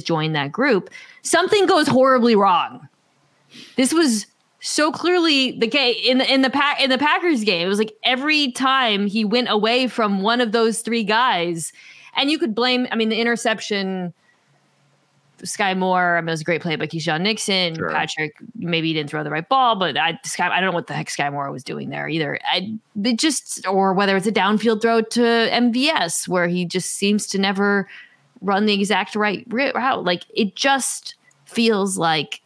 joined that group. Something goes horribly wrong. This was so clearly the case in the Packers game. It was like every time he went away from one of those three guys, and you could blame, the interception, Sky Moore. It was a great play by Keyshawn Nixon. Sure. Patrick, maybe he didn't throw the right ball, but I don't know what the heck Sky Moore was doing there either. Or whether it's a downfield throw to MVS, where he just seems to never run the exact right route. Like, it just feels like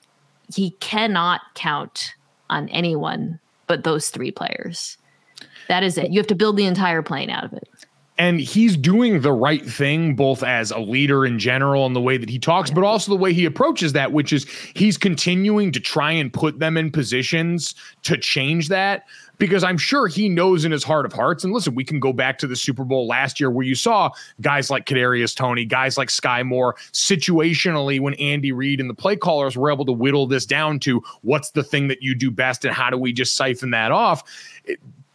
he cannot count on anyone but those three players. That is it. You have to build the entire plane out of it. And he's doing the right thing, both as a leader in general and the way that he talks, but also the way he approaches that, which is he's continuing to try and put them in positions to change that. Because I'm sure he knows in his heart of hearts, and listen, we can go back to the Super Bowl last year where you saw guys like Kadarius Toney, guys like Sky Moore, situationally when Andy Reid and the play callers were able to whittle this down to what's the thing that you do best and how do we just siphon that off.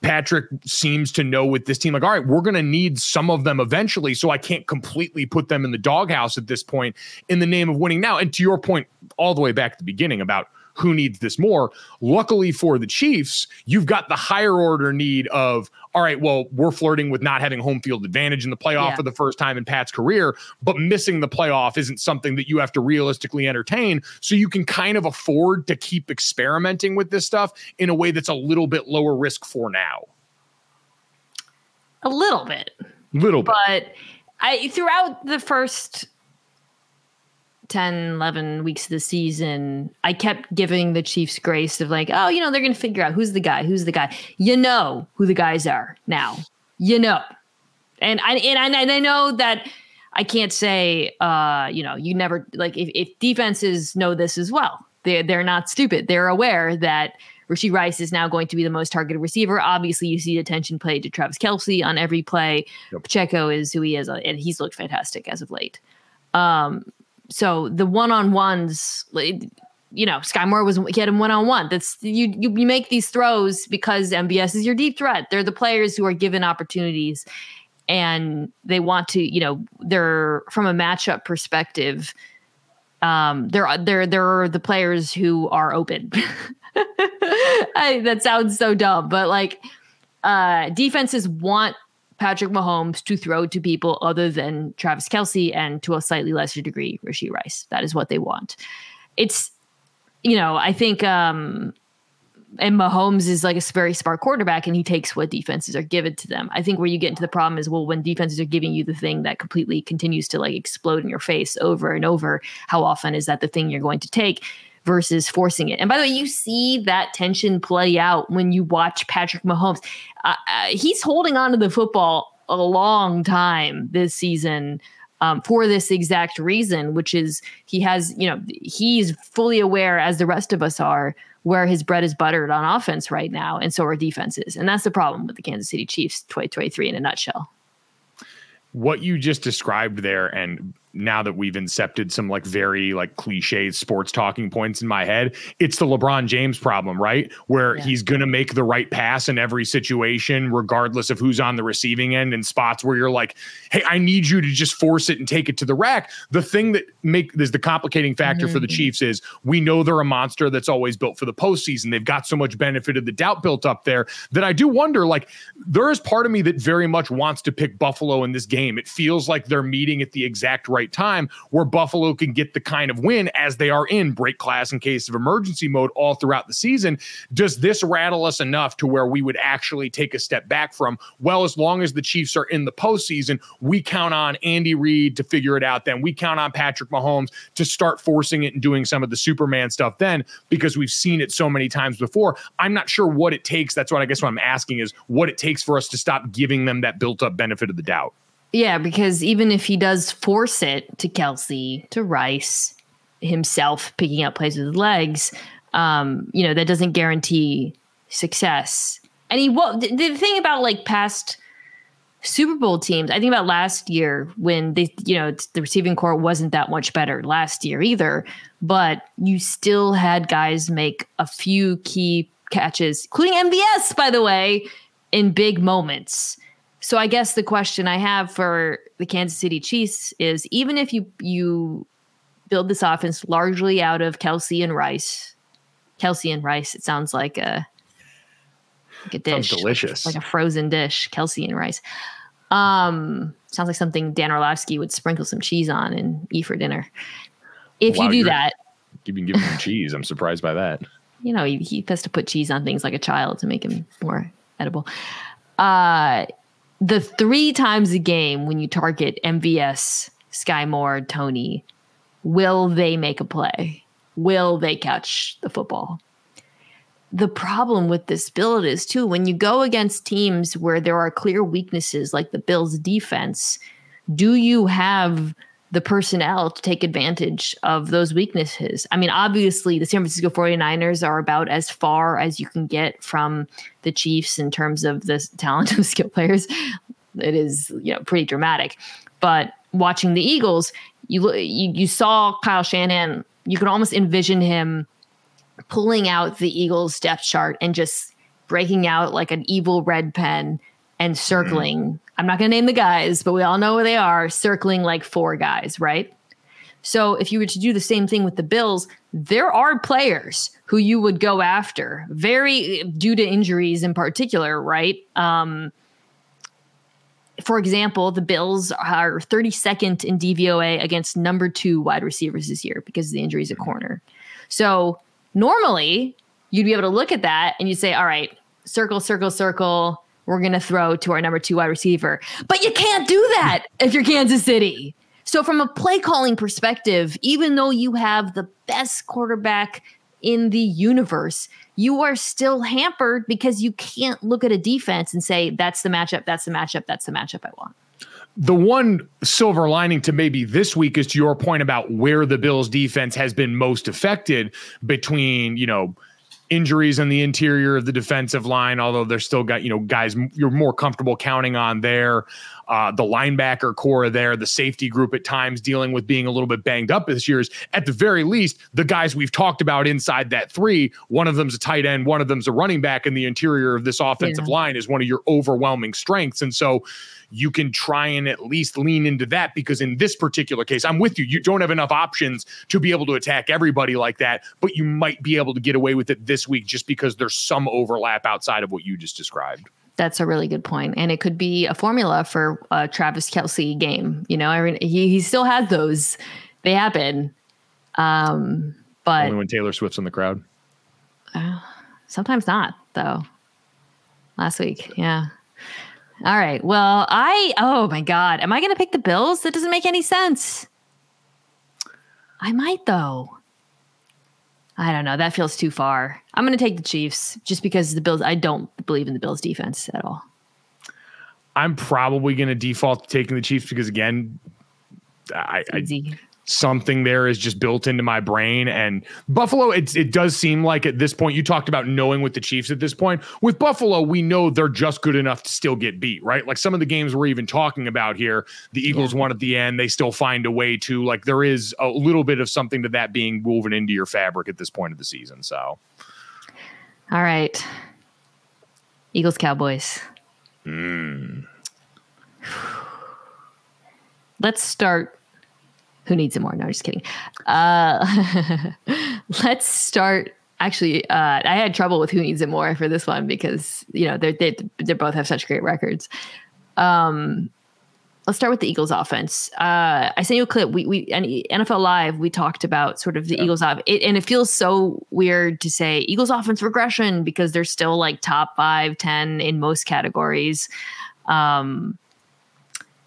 Fitzpatrick seems to know with this team, like, all right, we're going to need some of them eventually, so I can't completely put them in the doghouse at this point in the name of winning now. And to your point all the way back at the beginning about who needs this more, luckily for the Chiefs, you've got the higher order need of, all right, well, we're flirting with not having home field advantage in the playoff for the first time in Pat's career, but missing the playoff isn't something that you have to realistically entertain. So you can kind of afford to keep experimenting with this stuff in a way that's a little bit lower risk for now. A little bit. But throughout the first 10, 11 weeks of the season, I kept giving the Chiefs grace of like, oh, you know, they're going to figure out who's the guy. You know who the guys are now. You know. And I know that I can't say, you know, you never, like, if defenses know this as well. They're not stupid. They're aware that Rashee Rice is now going to be the most targeted receiver. Obviously, you see attention paid to Travis Kelce on every play. Yep. Pacheco is who he is, and he's looked fantastic as of late. So the one-on-ones, you know, Sky Moore he had him one-on-one. That's you make these throws because MBS is your deep threat. They're the players who are given opportunities, and they want to, you know, they're from a matchup perspective. They're the players who are open. That sounds so dumb, but like defenses want Patrick Mahomes to throw to people other than Travis Kelce and, to a slightly lesser degree, Rashee Rice. That is what they want. It's, you know, I think, and Mahomes is like a very smart quarterback, and he takes what defenses are given to them. I think where you get into the problem is, well, when defenses are giving you the thing that completely continues to like explode in your face over and over, how often is that the thing you're going to take versus forcing it? And by the way, you see that tension play out when you watch Patrick Mahomes. He's holding on to the football a long time this season for this exact reason, which is he has, you know, he's fully aware, as the rest of us are, where his bread is buttered on offense right now, and so are defenses. And that's the problem with the Kansas City Chiefs 2023 in a nutshell. What you just described there, and now that we've incepted some like very like cliche sports talking points in my head, it's the LeBron James problem, right? Where he's going to make the right pass in every situation, regardless of who's on the receiving end, in spots where you're like, hey, I need you to just force it and take it to the rack. The thing that is the complicating factor for the Chiefs is, we know they're a monster that's always built for the postseason. They've got so much benefit of the doubt built up there that I do wonder, like, there is part of me that very much wants to pick Buffalo in this game. It feels like they're meeting at the exact right time where Buffalo can get the kind of win, as they are in break glass in case of emergency mode all throughout the season. Does this rattle us enough to where we would actually take a step back from, well, as long as the Chiefs are in the postseason, we count on Andy Reid to figure it out then. We count on Patrick Mahomes to start forcing it and doing some of the Superman stuff then, because we've seen it so many times before. I'm not sure what it takes. That's what I guess what I'm asking is what it takes for us to stop giving them that built up benefit of the doubt. Yeah, because even if he does force it to Kelce, to Rice, himself picking up plays with his legs, you know, that doesn't guarantee success. And he won't. The thing about like past Super Bowl teams, I think about last year when they, you know, the receiving corps wasn't that much better last year either, but you still had guys make a few key catches, including MVS, by the way, in big moments. So I guess the question I have for the Kansas City Chiefs is, even if you build this offense largely out of Kelce and Rice, it sounds like a dish. Sounds delicious. Like a frozen dish, Kelce and Rice. Sounds like something Dan Orlovsky would sprinkle some cheese on and eat for dinner. If you do that. You've been giving him cheese. I'm surprised by that. You know, he has to put cheese on things like a child to make him more edible. The three times a game when you target MVS, Sky Moore, Tony, will they make a play? Will they catch the football? The problem with this build is, too, when you go against teams where there are clear weaknesses like the Bills' defense, do you have the personnel to take advantage of those weaknesses? I mean, obviously, the San Francisco 49ers are about as far as you can get from the Chiefs in terms of the talent of skill players. It is, you know, pretty dramatic. But watching the Eagles, you saw Kyle Shanahan. You could almost envision him pulling out the Eagles' depth chart and just breaking out like an evil red pen and circling. I'm not going to name the guys, but we all know where they are, circling like four guys, right? So if you were to do the same thing with the Bills, there are players who you would go after, very due to injuries in particular, right? For example, the Bills are 32nd in DVOA against number 2 wide receivers this year because of the injuries at corner. So normally you'd be able to look at that and you'd say, all right, circle, circle, circle. We're going to throw to our number 2 wide receiver. But you can't do that if you're Kansas City. So from a play calling perspective, even though you have the best quarterback in the universe, you are still hampered because you can't look at a defense and say, that's the matchup, that's the matchup, that's the matchup I want. The one silver lining to maybe this week is to your point about where the Bills defense has been most affected between, you know, injuries in the interior of the defensive line, although they're still got, you know, guys you're more comfortable counting on there. The linebacker core there, the safety group at times dealing with being a little bit banged up this year is at the very least the guys we've talked about inside that 3. One of them's a tight end, one of them's a running back, and the interior of this offensive line is one of your overwhelming strengths. And so you can try and at least lean into that because in this particular case, I'm with you. You don't have enough options to be able to attack everybody like that, but you might be able to get away with it this week just because there's some overlap outside of what you just described. That's a really good point. And it could be a formula for a Travis Kelce game. You know, he still has those. They happen. But only when Taylor Swift's in the crowd. Sometimes not, though. Last week. Yeah. All right. Well, oh my God. Am I going to pick the Bills? That doesn't make any sense. I might, though. I don't know. That feels too far. I'm going to take the Chiefs just because the Bills, I don't believe in the Bills defense at all. I'm probably going to default to taking the Chiefs because, again, something there is just built into my brain. And Buffalo, it does seem like at this point, you talked about knowing with the Chiefs at this point. With Buffalo, we know they're just good enough to still get beat, right? Like some of the games we're even talking about here, the Eagles won at the end. They still find a way to, like, there is a little bit of something to that being woven into your fabric at this point of the season. So. All right. Eagles, Cowboys. Let's start. Who needs it more? No, just kidding. Let's start. Actually, I had trouble with who needs it more for this one because, you know, they both have such great records. Let's start with the Eagles offense. I sent you a clip. And NFL Live, we talked about sort of the Eagles offense. And it feels so weird to say Eagles offense regression because they're still like top 5, 10 in most categories.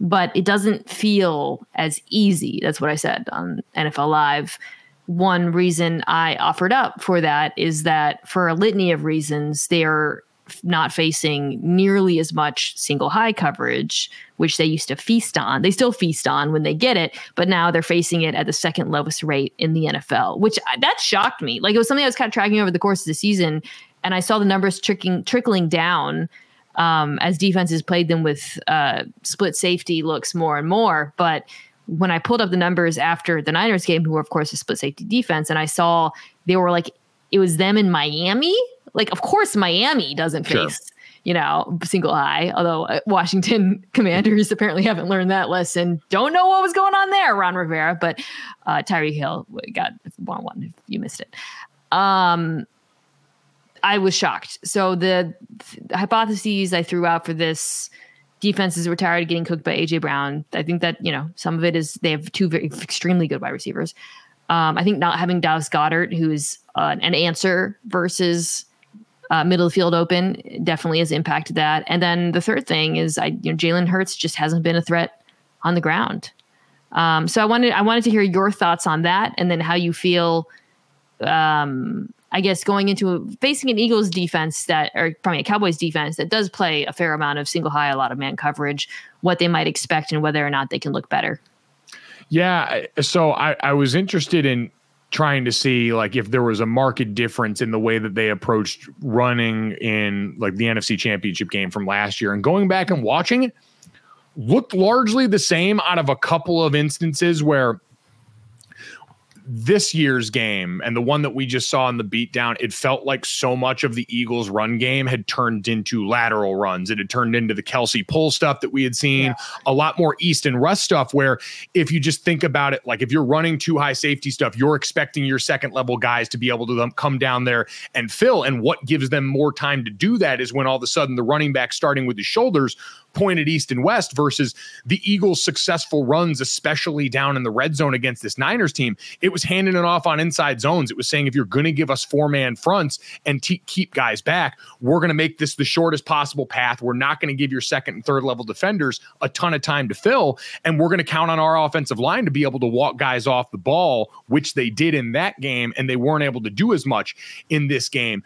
But it doesn't feel as easy. That's what I said on NFL Live. One reason I offered up for that is that for a litany of reasons, they're not facing nearly as much single high coverage, which they used to feast on. They still feast on when they get it, but now they're facing it at the second lowest rate in the NFL, which that shocked me. Like it was something I was kind of tracking over the course of the season, and I saw the numbers trickling down as defenses played them with split safety looks more and more. But when I pulled up the numbers after the Niners game, who were, of course, a split safety defense, and I saw they were like, it was them in Miami. Like, of course, Miami doesn't face, you know, single high, although Washington Commanders apparently haven't learned that lesson. Don't know what was going on there, Ron Rivera, but Tyreek Hill got one-on-one if you missed it. I was shocked. So the hypotheses I threw out for this defenses were tired of getting cooked by A.J. Brown. I think that, you know, some of it is they have 2 very, extremely good wide receivers. I think not having Dallas Goedert, who is an answer versus middle of the field open, definitely has impacted that. And then the third thing is Jalen Hurts just hasn't been a threat on the ground. So I wanted to hear your thoughts on that and then how you feel I guess going facing an Eagles defense or probably a Cowboys defense that does play a fair amount of single high, a lot of man coverage, what they might expect and whether or not they can look better. Yeah. So I was interested in trying to see like if there was a marked difference in the way that they approached running in like the NFC Championship game from last year and going back and watching it looked largely the same out of a couple of instances where this year's game and the one that we just saw in the beatdown, it felt like so much of the Eagles run game had turned into lateral runs. It had turned into the Kelsey pull stuff that we had seen, a lot more East and West stuff, where if you just think about it, like if you're running too high safety stuff, you're expecting your second level guys to be able to come down there and fill. And what gives them more time to do that is when all of a sudden the running back, starting with his shoulders, pointed east and west, versus the Eagles' successful runs, especially down in the red zone against this Niners team. It was handing it off on inside zones. It was saying, if you're going to give us four-man fronts and keep guys back, we're going to make this the shortest possible path. We're not going to give your second and third level defenders a ton of time to fill, and we're going to count on our offensive line to be able to walk guys off the ball, which they did in that game, and they weren't able to do as much in this game.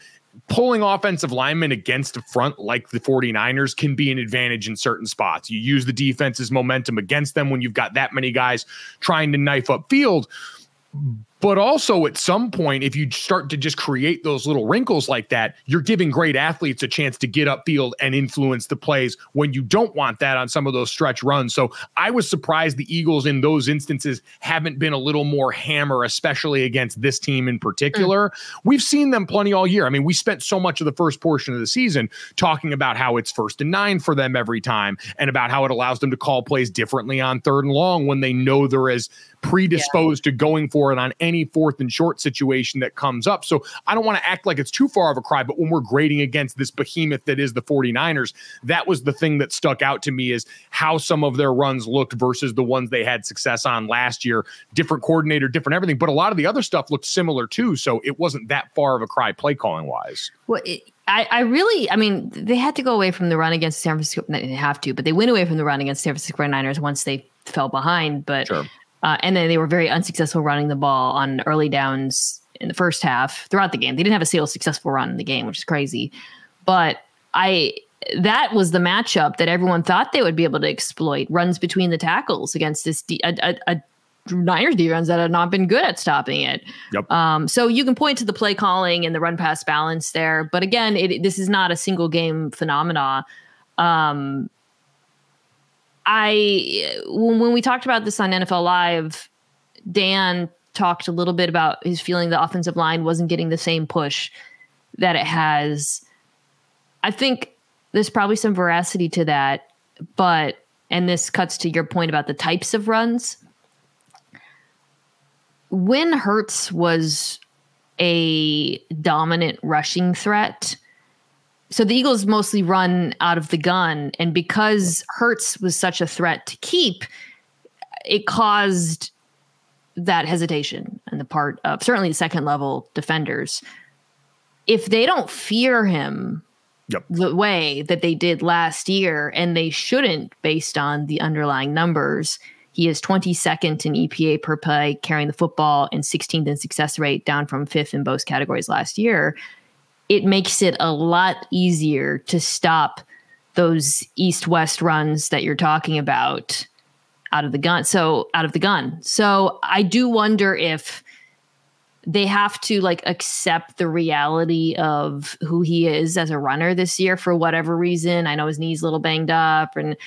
Pulling offensive linemen against a front like the 49ers can be an advantage in certain spots. You use the defense's momentum against them when you've got that many guys trying to knife up field. But also at some point, if you start to just create those little wrinkles like that, you're giving great athletes a chance to get upfield and influence the plays when you don't want that on some of those stretch runs. So I was surprised the Eagles in those instances haven't been a little more hammer, especially against this team in particular. We've seen them plenty all year. I mean, we spent so much of the first portion of the season talking about how it's 1st and 9 for them every time, and about how it allows them to call plays differently on 3rd and long when they know they're as predisposed to going for it on any 4th and short situation that comes up. So I don't want to act like it's too far of a cry, but when we're grading against this behemoth that is the 49ers, that was the thing that stuck out to me, is how some of their runs looked versus the ones they had success on last year. Different coordinator, different everything, but a lot of the other stuff looked similar too. So it wasn't that far of a cry play calling wise. Well, I mean, they had to go away from the run against San Francisco. They didn't have to, but they went away from the run against San Francisco 49ers once they fell behind. But and then they were very unsuccessful running the ball on early downs in the first half throughout the game. They didn't have a single successful run in the game, which is crazy. But that was the matchup that everyone thought they would be able to exploit, runs between the tackles against this Niners defense that had not been good at stopping it. So you can point to the play calling and the run pass balance there. But again, this is not a single game phenomena. When we talked about this on NFL Live, Dan talked a little bit about his feeling the offensive line wasn't getting the same push that it has. I think there's probably some veracity to that, but, and this cuts to your point about the types of runs. When Hurts was a dominant rushing threat, so the Eagles mostly run out of the gun, and because Hurts was such a threat to keep, it caused that hesitation on the part of certainly the second level defenders. If they don't fear him the way that they did last year, and they shouldn't based on the underlying numbers, he is 22nd in EPA per play carrying the football and 16th in success rate, down from 5th in both categories last year. It makes it a lot easier to stop those east-west runs that you're talking about out of the gun. So I do wonder if they have to accept the reality of who he is as a runner this year for whatever reason. I know his knee's a little banged up, and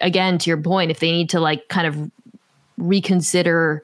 again, to your point, if they need to kind of reconsider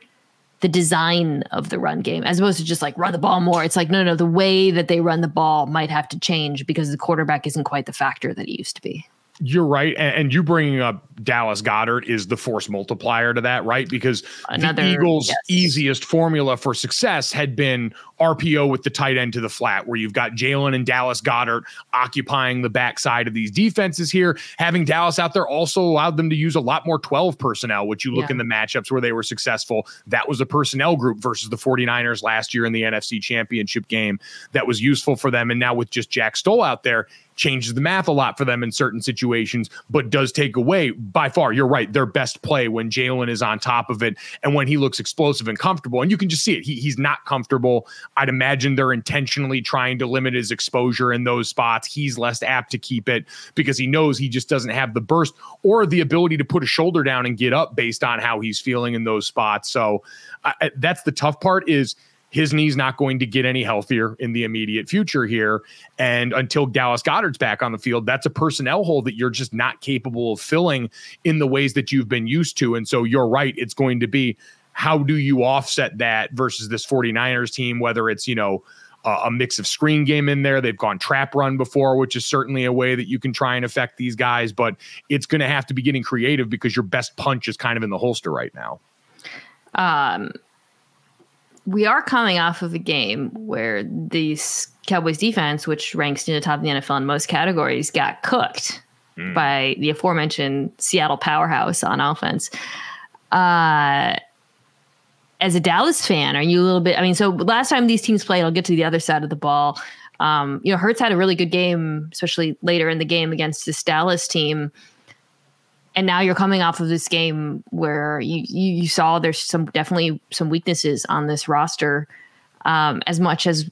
the design of the run game, as opposed to just run the ball more. It's no, the way that they run the ball might have to change because the quarterback isn't quite the factor that he used to be. You're right. And you bringing up Dallas Goedert is the force multiplier to that, right? Because the Eagles' easiest formula for success had been RPO with the tight end to the flat, where you've got Jalen and Dallas Goedert occupying the backside of these defenses here. Having Dallas out there also allowed them to use a lot more 12 personnel, which you look in the matchups where they were successful. That was a personnel group versus the 49ers last year in the NFC Championship game that was useful for them. And now with just Jack Stoll out there, changes the math a lot for them in certain situations, but does take away, by far, you're right, their best play when Jalen is on top of it and when he looks explosive and comfortable. And you can just see it. He's not comfortable. I'd imagine they're intentionally trying to limit his exposure in those spots. He's less apt to keep it because he knows he just doesn't have the burst or the ability to put a shoulder down and get up based on how he's feeling in those spots. So that's the tough part, is his knee's not going to get any healthier in the immediate future here. And until Dallas Goedert's back on the field, that's a personnel hole that you're just not capable of filling in the ways that you've been used to. And so you're right. It's going to be how do you offset that versus this 49ers team, whether it's, you know, a mix of screen game in there. They've gone trap run before, which is certainly a way that you can try and affect these guys, but it's going to have to be getting creative because your best punch is kind of in the holster right now. We are coming off of a game where the Cowboys defense, which ranks near the top of the NFL in most categories, got cooked by the aforementioned Seattle powerhouse on offense. As a Dallas fan, are you a little bit, I mean, so last time these teams played, I'll get to the other side of the ball. You know, Hurts had a really good game, especially later in the game against this Dallas team. And now you're coming off of this game where you saw there's definitely some weaknesses on this roster. As much as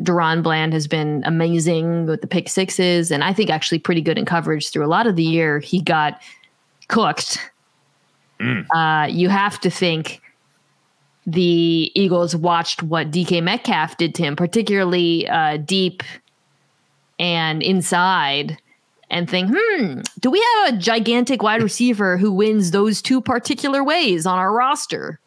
Jarron Bland has been amazing with the pick sixes, and I think actually pretty good in coverage through a lot of the year, he got cooked. You have to think the Eagles watched what DK Metcalf did to him, particularly deep and inside, and think, do we have a gigantic wide receiver who wins those two particular ways on our roster?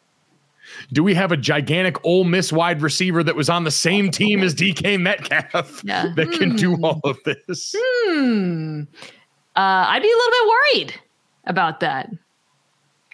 Do we have a gigantic Ole Miss wide receiver that was on the same team as DK Metcalf that can do all of this? I'd be a little bit worried about that.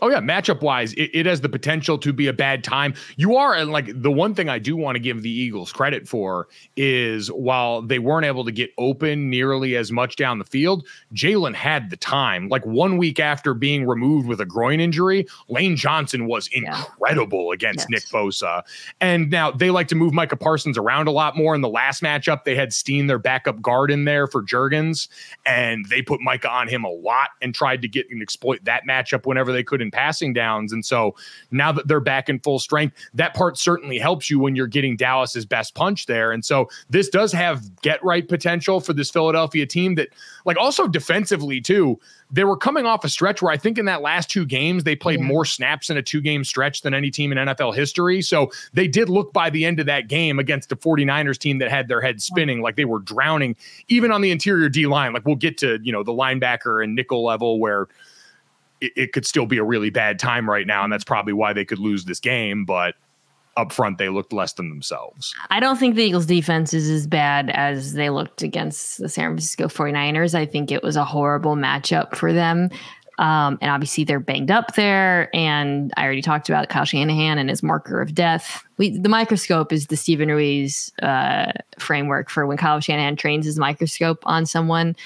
Oh, yeah. Matchup wise, it has the potential to be a bad time. You are. And like the one thing I do want to give the Eagles credit for is while they weren't able to get open nearly as much down the field, Jalen had the time. Like 1 week after being removed with a groin injury, Lane Johnson was incredible against Nick Bosa. And now they like to move Micah Parsons around a lot more. In the last matchup, they had Steen, their backup guard, in there for Juergens, and they put Micah on him a lot and tried to get and exploit that matchup whenever they could in passing downs. And so now that they're back in full strength, that part certainly helps you when you're getting Dallas's best punch there. And so this does have get right potential for this Philadelphia team that, like, also defensively too, they were coming off a stretch where I think in that last two games, they played more snaps in a two-game stretch than any team in NFL history. So they did look by the end of that game against the 49ers team that had their head spinning, like they were drowning, even on the interior D line. Like we'll get to, you know, the linebacker and nickel level where it could still be a really bad time right now. And that's probably why they could lose this game. But up front, they looked less than themselves. I don't think the Eagles defense is as bad as they looked against the San Francisco 49ers. I think it was a horrible matchup for them. And obviously they're banged up there. And I already talked about Kyle Shanahan and his marker of death. The microscope is the Stephen Ruiz framework for when Kyle Shanahan trains his microscope on someone.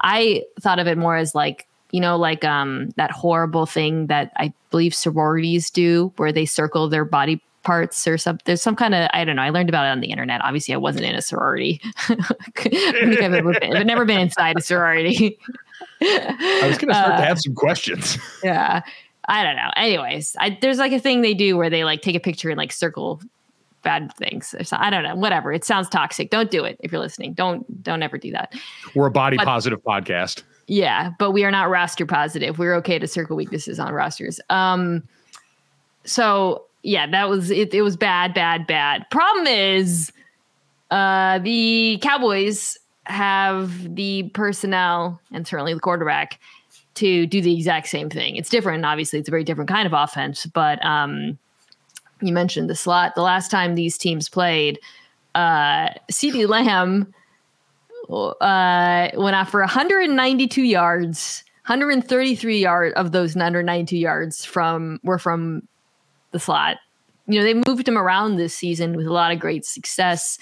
I thought of it more as like, you know, like that horrible thing that I believe sororities do where they circle their body parts or something. There's some kind of, I don't know. I learned about it on the internet. Obviously, I wasn't in a sorority. I don't think I've never been inside a sorority. I was going to start to have some questions. Yeah. I don't know. Anyways, there's like a thing they do where they like take a picture and like circle bad things. I don't know, whatever. It sounds toxic. Don't do it if you're listening. Don't ever do that. We're a body positive podcast. Yeah, but we are not roster positive. We're okay to circle weaknesses on rosters. So yeah, that was it. It was bad. Problem is, the Cowboys have the personnel and certainly the quarterback to do the exact same thing. It's different, obviously. It's a very different kind of offense. But you mentioned the slot. The last time these teams played, CeeDee Lamb went out for 192 yards, 133 yards of those 192 yards were from the slot. You know, they moved him around this season with a lot of great success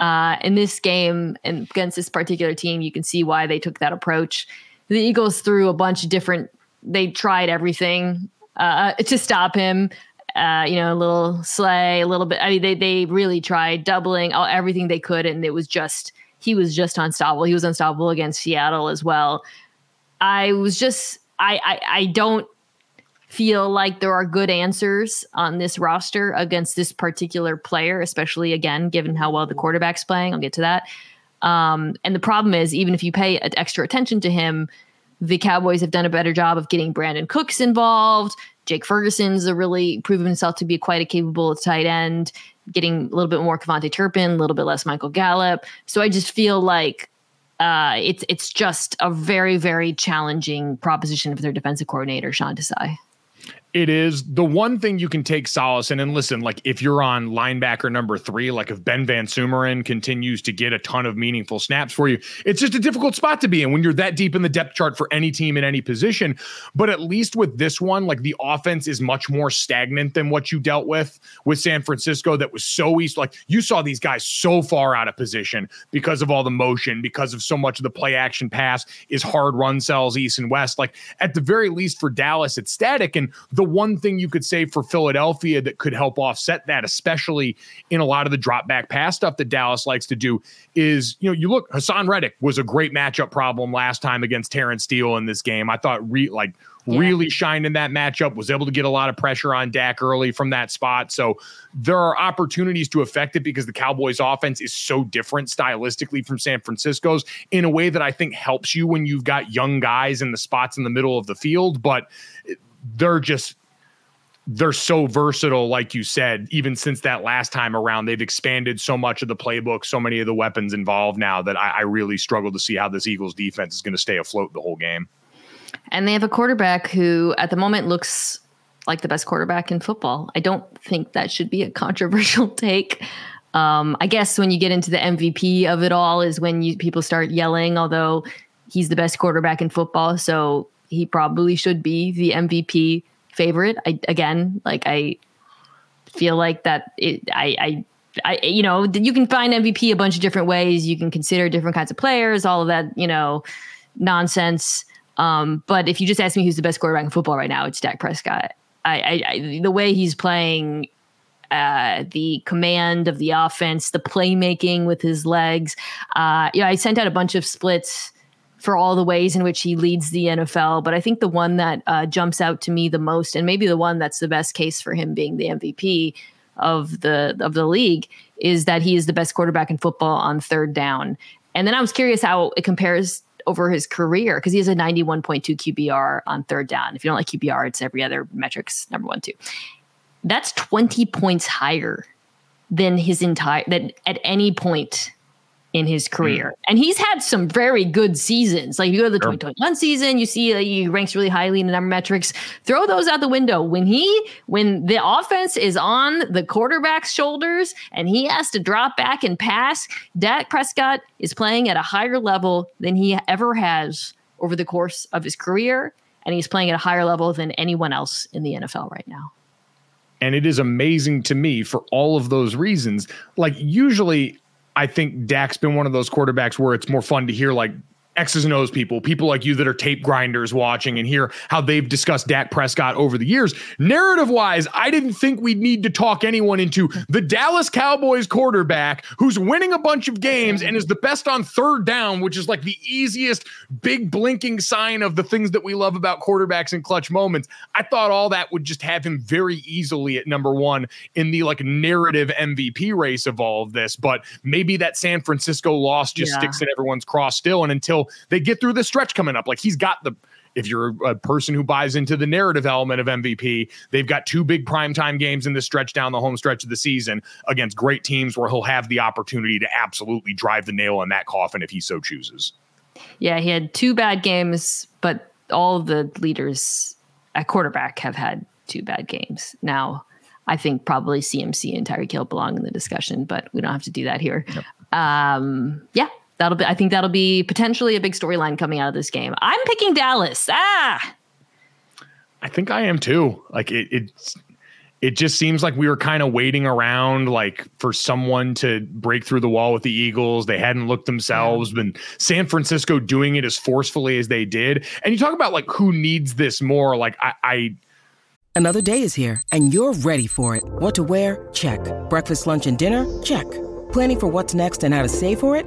in this game and against this particular team. You can see why they took that approach. The Eagles threw a bunch of different. They tried everything to stop him. You know, a little slay, a little bit. I mean, they really tried doubling everything they could, and it was just. He was just unstoppable. He was unstoppable against Seattle as well. I don't feel like there are good answers on this roster against this particular player, especially, again, given how well the quarterback's playing. I'll get to that. And the problem is, even if you pay extra attention to him, the Cowboys have done a better job of getting Brandon Cooks involved. Jake Ferguson's really proven himself to be quite a capable tight end. Getting a little bit more Kevontae Turpin, a little bit less Michael Gallup. So I just feel like it's just a very, very challenging proposition for their defensive coordinator, Sean Desai. It is the one thing you can take solace in. And listen, like if you're on linebacker number 3, like if Ben Vansumeren continues to get a ton of meaningful snaps for you, it's just a difficult spot to be in when you're that deep in the depth chart for any team in any position. But at least with this one, like the offense is much more stagnant than what you dealt with San Francisco. That was so easy. Like you saw these guys so far out of position because of all the motion, because of so much of the play action pass is hard run cells east and west. Like at the very least for Dallas, it's static. And the one thing you could say for Philadelphia that could help offset that, especially in a lot of the drop back pass stuff that Dallas likes to do, is, you know, you look, Hassan Reddick was a great matchup problem last time against Terrence Steele in this game. I thought really shined in that matchup, was able to get a lot of pressure on Dak early from that spot. So there are opportunities to affect it because the Cowboys offense is so different stylistically from San Francisco's in a way that I think helps you when you've got young guys in the spots in the middle of the field. But they're so versatile, like you said, even since that last time around. They've expanded so much of the playbook, so many of the weapons involved now that I really struggle to see how this Eagles defense is going to stay afloat the whole game. And they have a quarterback who at the moment looks like the best quarterback in football. I don't think that should be a controversial take. I guess when you get into the MVP of it all is when people start yelling, although he's the best quarterback in football. So he probably should be the MVP favorite. I feel like that you know, you can find MVP a bunch of different ways. You can consider different kinds of players, all of that, you know, nonsense. But if you just ask me who's the best quarterback in football right now, it's Dak Prescott. The way he's playing, the command of the offense, the playmaking with his legs. I sent out a bunch of splits for all the ways in which he leads the NFL. But I think the one that jumps out to me the most, and maybe the one that's the best case for him being the MVP of the league, is that he is the best quarterback in football on third down. And then I was curious how it compares over his career, because he has a 91.2 QBR on third down. If you don't like QBR, it's every other metrics, number 1, 2. That's 20 points higher than at any point in his career. And he's had some very good seasons. Like you go to the 2021 season, you see he ranks really highly in the number metrics. Throw those out the window. When the offense is on the quarterback's shoulders and he has to drop back and pass, Dak Prescott is playing at a higher level than he ever has over the course of his career. And he's playing at a higher level than anyone else in the NFL right now. And it is amazing to me for all of those reasons. Like usually, I think Dak's been one of those quarterbacks where it's more fun to hear like X's and O's people like you that are tape grinders watching and hear how they've discussed Dak Prescott over the years. Narrative wise, I didn't think we'd need to talk anyone into the Dallas Cowboys quarterback who's winning a bunch of games and is the best on third down, which is like the easiest big blinking sign of the things that we love about quarterbacks in clutch moments. I thought all that would just have him very easily at number 1 in the like narrative MVP race of all of this, but maybe that San Francisco loss just sticks in everyone's cross still. And until they get through the stretch coming up, like he's got if you're a person who buys into the narrative element of MVP, they've got 2 big primetime games in this stretch down the home stretch of the season against great teams where he'll have the opportunity to absolutely drive the nail in that coffin if he so chooses. Yeah, he had 2 bad games, but all of the leaders at quarterback have had 2 bad games. Now, I think probably CMC and Tyreek Hill belong in the discussion, but we don't have to do that here. Yep. I think that'll be potentially a big storyline coming out of this game. I'm picking Dallas. I think I am too. Like it just seems like we were kind of waiting around, like for someone to break through the wall with the Eagles. They hadn't looked themselves, and San Francisco doing it as forcefully as they did. And you talk about like who needs this more. Like another day is here, and you're ready for it. What to wear? Check. Breakfast, lunch, and dinner? Check. Planning for what's next and how to save for it?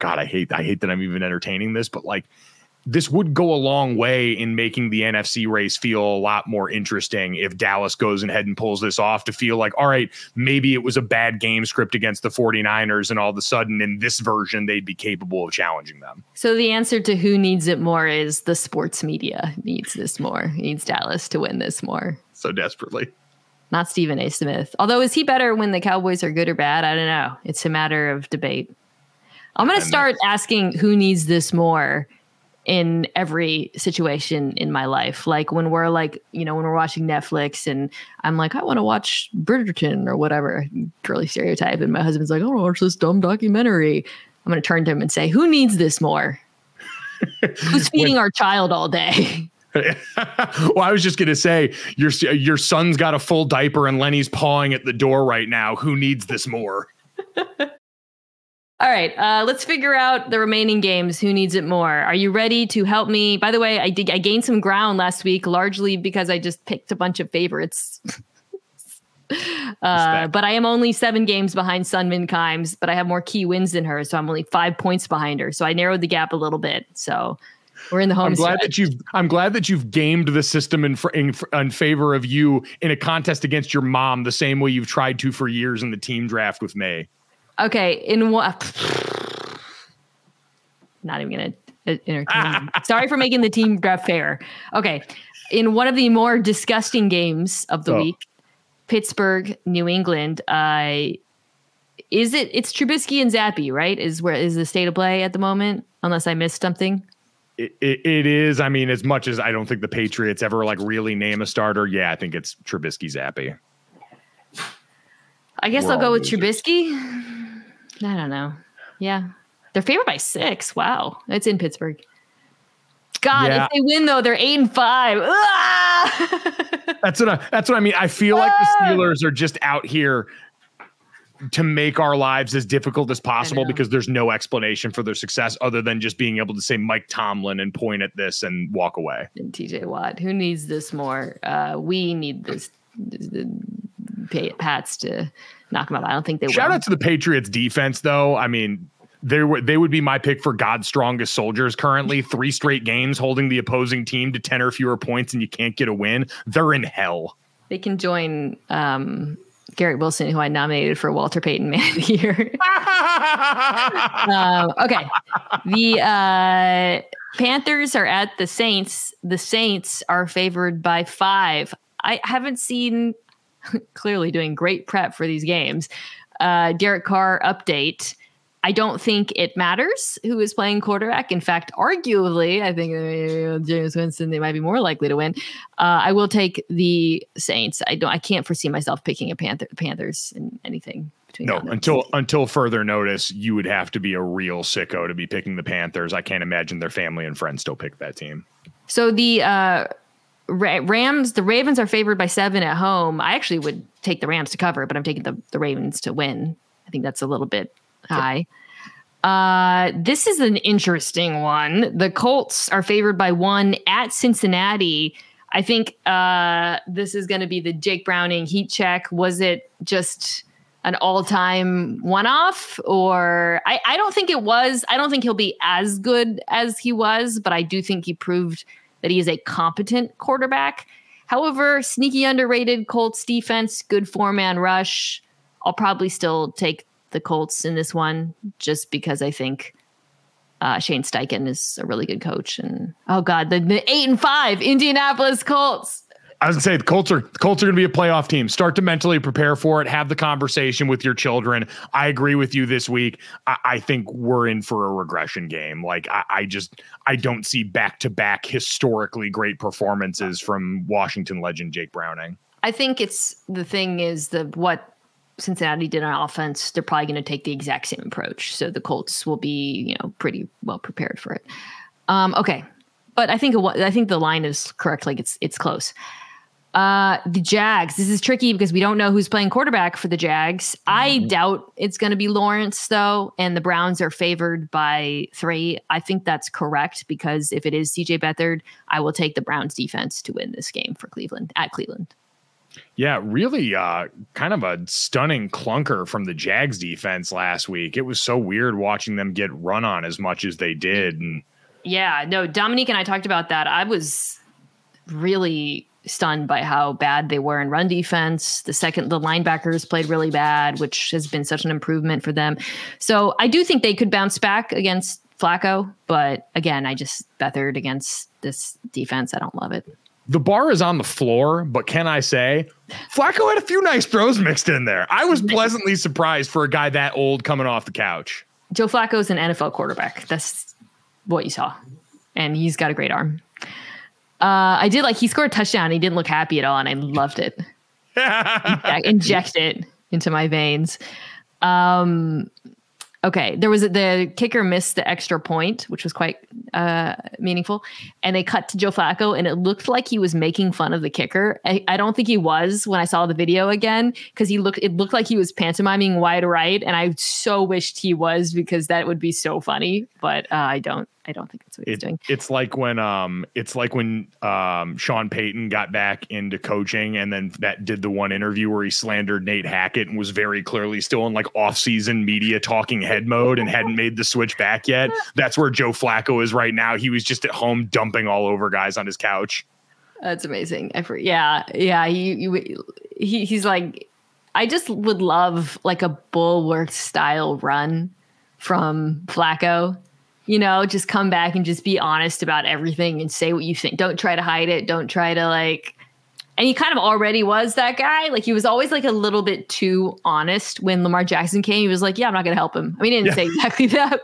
God, I hate that I'm even entertaining this, but like this would go a long way in making the NFC race feel a lot more interesting if Dallas goes ahead and pulls this off, to feel like, all right, maybe it was a bad game script against the 49ers, and all of a sudden in this version they'd be capable of challenging them. So the answer to who needs it more is the sports media needs this more, needs Dallas to win this more. So desperately. Not Stephen A. Smith. Although, is he better when the Cowboys are good or bad? I don't know. It's a matter of debate. I'm going to start asking who needs this more in every situation in my life. Like when we're like, you know, when we're watching Netflix and I'm like, I want to watch Bridgerton or whatever, girly stereotype. And my husband's like, I want to watch this dumb documentary. I'm going to turn to him and say, who needs this more? Who's feeding our child all day? Well, I was just going to say, your son's got a full diaper and Lenny's pawing at the door right now. Who needs this more? All right, let's figure out the remaining games. Who needs it more? Are you ready to help me? By the way, I gained some ground last week, largely because I just picked a bunch of favorites. But I am only 7 games behind Mina Kimes, but I have more key wins than her, so I'm only 5 points behind her. So I narrowed the gap a little bit. So we're in the home stretch. I'm glad that you've gamed the system in favor of you in a contest against your mom, the same way you've tried to for years in the team draft with May. Okay, not even going to entertain. Sorry for making the team draft fair. Okay, in one of the more disgusting games of the week, Pittsburgh, New England. It's Trubisky and Zappe, right? Is the state of play at the moment? Unless I missed something. It is. I mean, as much as I don't think the Patriots ever like really name a starter, yeah, I think it's Trubisky, Zappe. I guess I'll go with Trubisky. I don't know. Yeah. They're favored by 6. Wow. It's in Pittsburgh. God, yeah. If they win though, they're 8-5. That's what I mean. I feel like the Steelers are just out here to make our lives as difficult as possible because there's no explanation for their success other than just being able to say Mike Tomlin and point at this and walk away. And T.J. Watt, who needs this more? We need this. Pats to knock them out. I don't think they will. Shout out to the Patriots defense though. I mean, they would be my pick for God's strongest soldiers currently. 3 straight games holding the opposing team to 10 or fewer points and you can't get a win. They're in hell. They can join Garrett Wilson, who I nominated for Walter Payton Man of the Year. Okay. The Panthers are at the Saints. The Saints are favored by 5. I haven't seen clearly doing great prep for these games. Derek Carr update. I don't think it matters who is playing quarterback. In fact, arguably, I think James Winston, they might be more likely to win. I will take the Saints. I can't foresee myself picking a Panthers in anything. No, until further notice, you would have to be a real sicko to be picking the Panthers. I can't imagine their family and friends still pick that team. So the, the Ravens are favored by 7 at home. I actually would take the Rams to cover, but I'm taking the Ravens to win. I think that's a little bit high. This is an interesting one. The Colts are favored by 1 at Cincinnati. I think this is going to be the Jake Browning heat check. Was it just an all-time one-off? Or I don't think it was. I don't think he'll be as good as he was, but I do think he proved that he is a competent quarterback. However, sneaky underrated Colts defense, good 4-man rush. I'll probably still take the Colts in this one just because I think Shane Steichen is a really good coach. And oh God, the 8-5 Indianapolis Colts. I was gonna say the Colts are gonna be a playoff team. Start to mentally prepare for it. Have the conversation with your children. I agree with you this week. I think we're in for a regression game. Like I don't see back-to-back historically great performances from Washington legend Jake Browning. I think it's the thing is the what Cincinnati did on offense, they're probably going to take the exact same approach. So the Colts will be, you know, pretty well prepared for it. Okay. But I think the line is correct. Like it's close. The Jags, this is tricky because we don't know who's playing quarterback for the Jags. I doubt it's going to be Lawrence though. And the Browns are favored by 3. I think that's correct because if it is CJ Beathard, I will take the Browns defense to win this game for Cleveland at Cleveland. Yeah, really kind of a stunning clunker from the Jags defense last week. It was so weird watching them get run on as much as they did. And yeah, no, Dominique and I talked about that. I was really stunned by how bad they were in run defense. The linebackers played really bad, which has been such an improvement for them. So I do think they could bounce back against Flacco. But again, I just Beathard against this defense. I don't love it. The bar is on the floor, but can I say Flacco had a few nice throws mixed in there. I was pleasantly surprised for a guy that old coming off the couch. Joe Flacco's an NFL quarterback. That's what you saw. And he's got a great arm. I did like he scored a touchdown. He didn't look happy at all. And I loved it. Inject it into my veins. Okay, there was the kicker missed the extra point, which was quite meaningful, and they cut to Joe Flacco, and it looked like he was making fun of the kicker. I don't think he was when I saw the video again, because it looked like he was pantomiming wide right, and I so wished he was because that would be so funny. But I don't think that's what he's doing. It's like when Sean Payton got back into coaching, and then that did the one interview where he slandered Nate Hackett and was very clearly still in like off-season media talking head mode and hadn't made the switch back yet. That's where Joe Flacco is right now. He was just at home dumping all over guys on his couch. That's amazing. Yeah. He's like, I just would love like a Bullworth style run from Flacco. You know, just come back and just be honest about everything and say what you think. Don't try to hide it. Don't try to like, and he kind of already was that guy. Like he was always like a little bit too honest. When Lamar Jackson came, he was like, yeah, I'm not going to help him. I mean, he didn't say exactly that,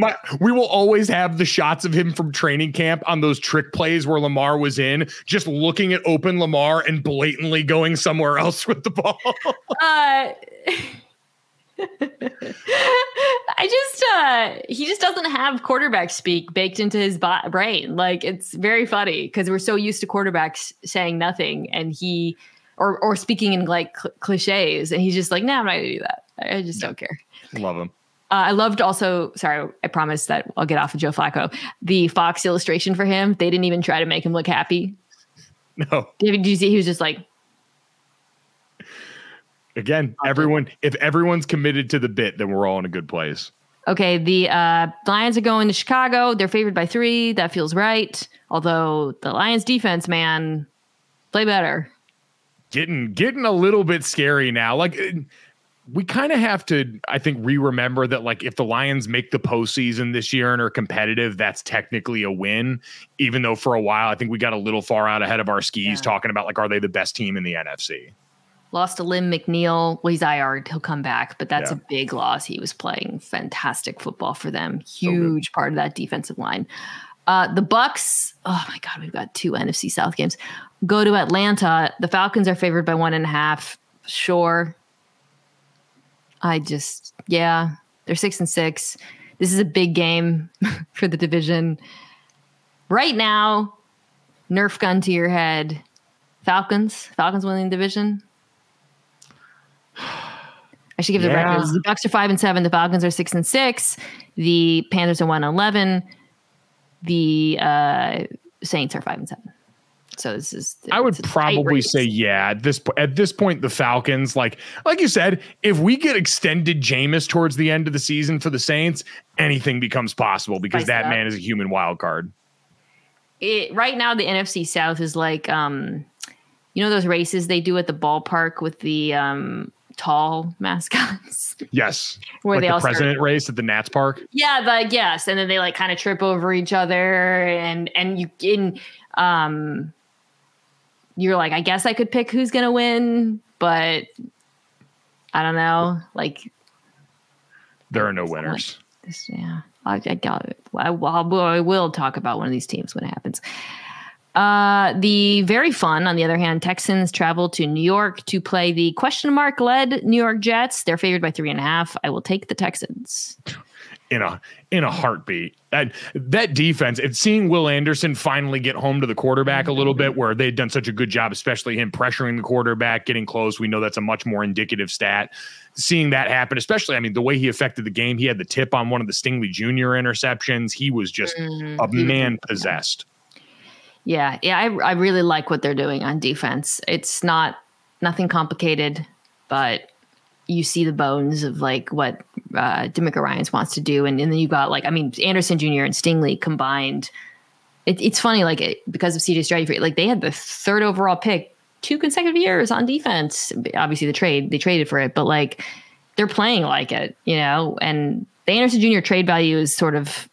but we will always have the shots of him from training camp on those trick plays where Lamar was in, just looking at open Lamar and blatantly going somewhere else with the ball. He just doesn't have quarterback speak baked into his brain. Like it's very funny because we're so used to quarterbacks saying nothing and or speaking in like cliches. And he's just like, no, I'm not gonna do that. I just don't care. Love him. I loved also, sorry, I promise that I'll get off of Joe Flacco. The Fox illustration for him. They didn't even try to make him look happy. No. Did you see? He was just like, again, if everyone's committed to the bit, then we're all in a good place. Okay, the Lions are going to Chicago. They're favored by 3. That feels right. Although the Lions defense, man, play better. Getting a little bit scary now. Like we kind of have to, I think, re-remember that like if the Lions make the postseason this year and are competitive, that's technically a win. Even though for a while, I think we got a little far out ahead of our skis talking about like, are they the best team in the NFC? Lost a limb, McNeil. Well, he's IR'd. He'll come back, but that's a big loss. He was playing fantastic football for them. Huge part of that defensive line. The Bucks. Oh my God, we've got 2 NFC South games. Go to Atlanta. The Falcons are favored by 1.5. Sure. They're 6-6. This is a big game for the division. Right now, Nerf gun to your head. Falcons winning the division. I should give the records. The Bucks are 5-7. The Falcons are 6-6. The Panthers are 1-11. The Saints are 5-7. So this is. I would probably say at this point the Falcons like you said, if we get extended Jameis towards the end of the season for the Saints, anything becomes possible because that man is a human wild card. Right now the NFC South is like you know those races they do at the ballpark with the tall mascots. Yes. Where like they all president start race at the Nats Park. Yeah, but yes, and then they like kind of trip over each other and you're like, I guess I could pick who's gonna win, but I don't know. Like there are no winners. I will talk about one of these teams when it happens. The very fun, on the other hand, Texans travel to New York to play the question mark led New York Jets. They're favored by 3.5. I will take the Texans. In a heartbeat. That defense, and seeing Will Anderson finally get home to the quarterback a little bit, where they've done such a good job, especially him pressuring the quarterback, getting close. We know that's a much more indicative stat. Seeing that happen, especially, I mean, the way he affected the game, he had the tip on one of the Stingley Jr. interceptions. He was just a man possessed. Yeah. I really like what they're doing on defense. It's nothing complicated, but you see the bones of like what DeMeco Ryans wants to do. And then you got Anderson Jr. and Stingley combined. It's funny, because of CJ Stroud, they had the third overall pick 2 consecutive years on defense. Obviously they traded for it, but they're playing like it, and the Anderson Jr. trade value is sort of,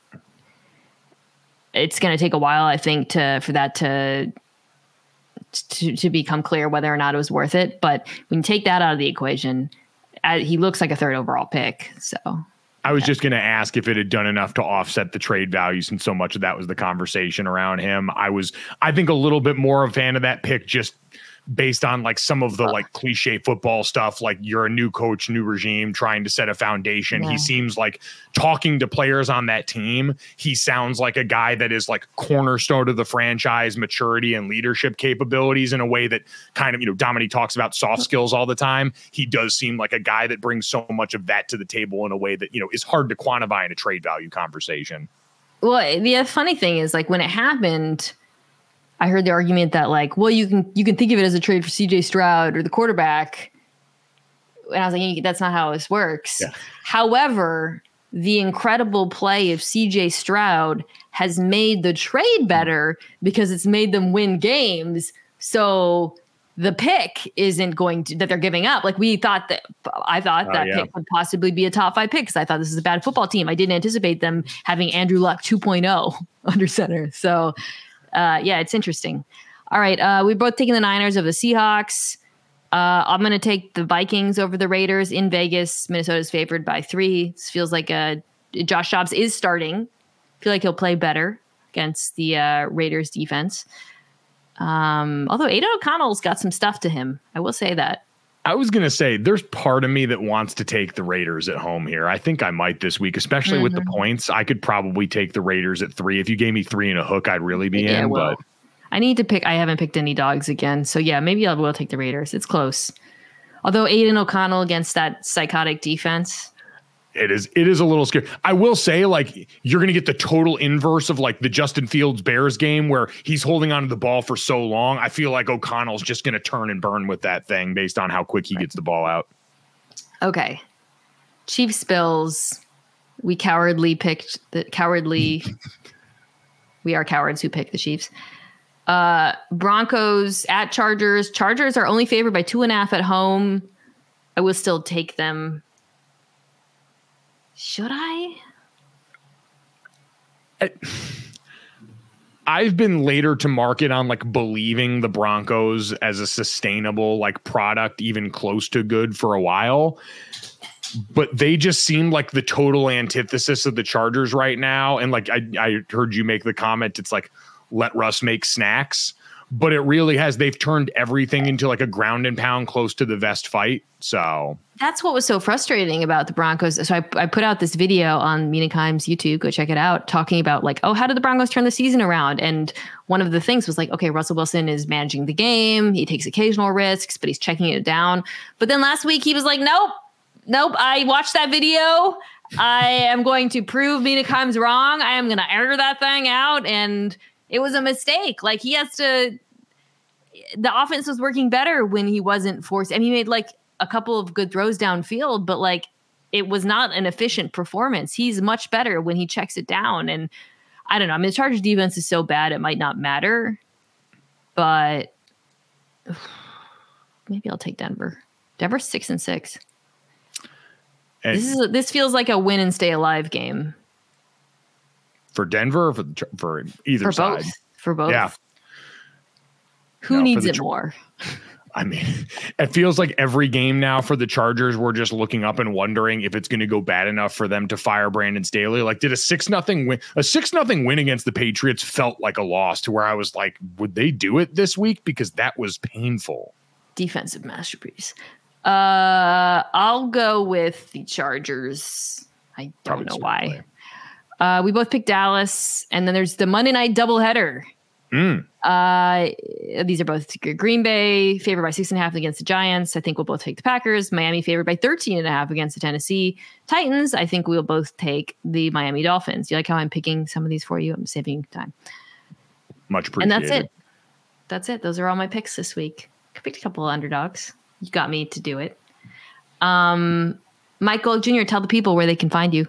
it's going to take a while, I think, for that to become clear whether or not it was worth it. But when you take that out of the equation, he looks like a third overall pick. So I was just going to ask if it had done enough to offset the trade value, since so much of that was the conversation around him. I think a little bit more of a fan of that pick, just based on some of the cliche football stuff, you're a new coach, new regime, trying to set a foundation. Yeah. He seems talking to players on that team, he sounds like a guy that is cornerstone of the franchise, maturity and leadership capabilities in a way that kind of, Dominique talks about soft skills all the time. He does seem like a guy that brings so much of that to the table in a way that, is hard to quantify in a trade value conversation. Well, the funny thing is when it happened, I heard the argument that you can think of it as a trade for CJ Stroud or the quarterback. And I was that's not how this works. Yeah. However, the incredible play of CJ Stroud has made the trade better because it's made them win games. So the pick isn't that they're giving up. I thought that pick would possibly be a top 5 pick, because I thought this is a bad football team. I didn't anticipate them having Andrew Luck 2.0 under center. So it's interesting. All right. We've both taken the Niners over the Seahawks. I'm going to take the Vikings over the Raiders in Vegas. Minnesota's favored by 3. This feels like Josh Jacobs is starting. I feel like he'll play better against the Raiders defense. Although Aiden O'Connell's got some stuff to him. I will say that. I was going to say, there's part of me that wants to take the Raiders at home here. I think I might this week, especially with the points. I could probably take the Raiders at 3. If you gave me 3.5, I'd really be in. Well, but I need to pick. I haven't picked any dogs again. So, maybe I will take the Raiders. It's close. Although Aiden O'Connell against that psychotic defense. It is a little scary. I will say, you're going to get the total inverse of the Justin Fields Bears game, where he's holding onto the ball for so long. I feel like O'Connell's just going to turn and burn with that thing based on how quick he gets the ball out. Okay. Chiefs Bills. We cowardly picked the cowardly. We are cowards who pick the Chiefs. Broncos at Chargers. Chargers are only favored by 2.5 at home. I will still take them. Should I? I've been later to market on believing the Broncos as a sustainable product, even close to good, for a while. But they just seem like the total antithesis of the Chargers right now. And I heard you make the comment, it's let Russ make snacks. But it really has. They've turned everything into a ground and pound, close to the vest fight. So that's what was so frustrating about the Broncos. So I put out this video on Mina Kimes' YouTube. Go check it out. Talking about how did the Broncos turn the season around? And one of the things was okay, Russell Wilson is managing the game. He takes occasional risks, but he's checking it down. But then last week he was nope. I watched that video. I am going to prove Mina Kimes wrong. I am going to air that thing out and. It was a mistake. The offense was working better when he wasn't forced. And he made a couple of good throws downfield, but it was not an efficient performance. He's much better when he checks it down. And I don't know. I mean, the Chargers defense is so bad, it might not matter, but maybe I'll take Denver. Denver's 6-6. And this feels like a win and stay alive game. For Denver, or for either side, both. For both, yeah. Who needs it more? I mean, it feels like every game now for the Chargers, we're just looking up and wondering if it's going to go bad enough for them to fire Brandon Staley. Like, did a 6-0 win? A 6-0 win against the Patriots felt like a loss, to where I was like, would they do it this week? Because that was painful. Defensive masterpiece. I'll go with the Chargers. I don't know why. We both picked Dallas, and then there's the Monday night doubleheader. These are both Green Bay favored by 6.5 against the Giants. I think we'll both take the Packers. Miami favored by 13.5 against the Tennessee Titans. I think we'll both take the Miami Dolphins. You like how I'm picking some of these for you? I'm saving time. Much appreciated. And that's it. That's it. Those are all my picks this week. I picked a couple of underdogs. You got me to do it. Mike Golic Jr., tell the people where they can find you.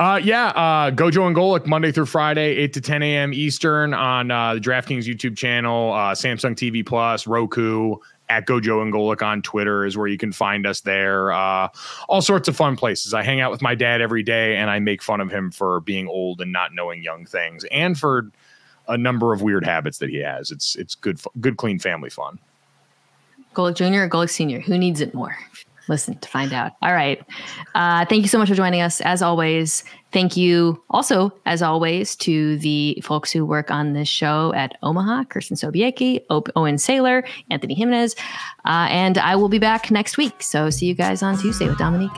Gojo and Golic Monday through Friday, 8 to 10 a.m. Eastern on the DraftKings YouTube channel, Samsung TV Plus, Roku, at Gojo and Golic on Twitter is where you can find us there. All sorts of fun places. I hang out with my dad every day, and I make fun of him for being old and not knowing young things, and for a number of weird habits that he has. It's good, clean family fun. Golic Jr. or Golic Sr.? Who needs it more? Listen to find out. All right. Thank you so much for joining us, as always. Thank you also, as always, to the folks who work on this show at Omaha, Kirsten Sobiecki, Owen Saylor, Anthony Jimenez. And I will be back next week. So see you guys on Tuesday with Dominique.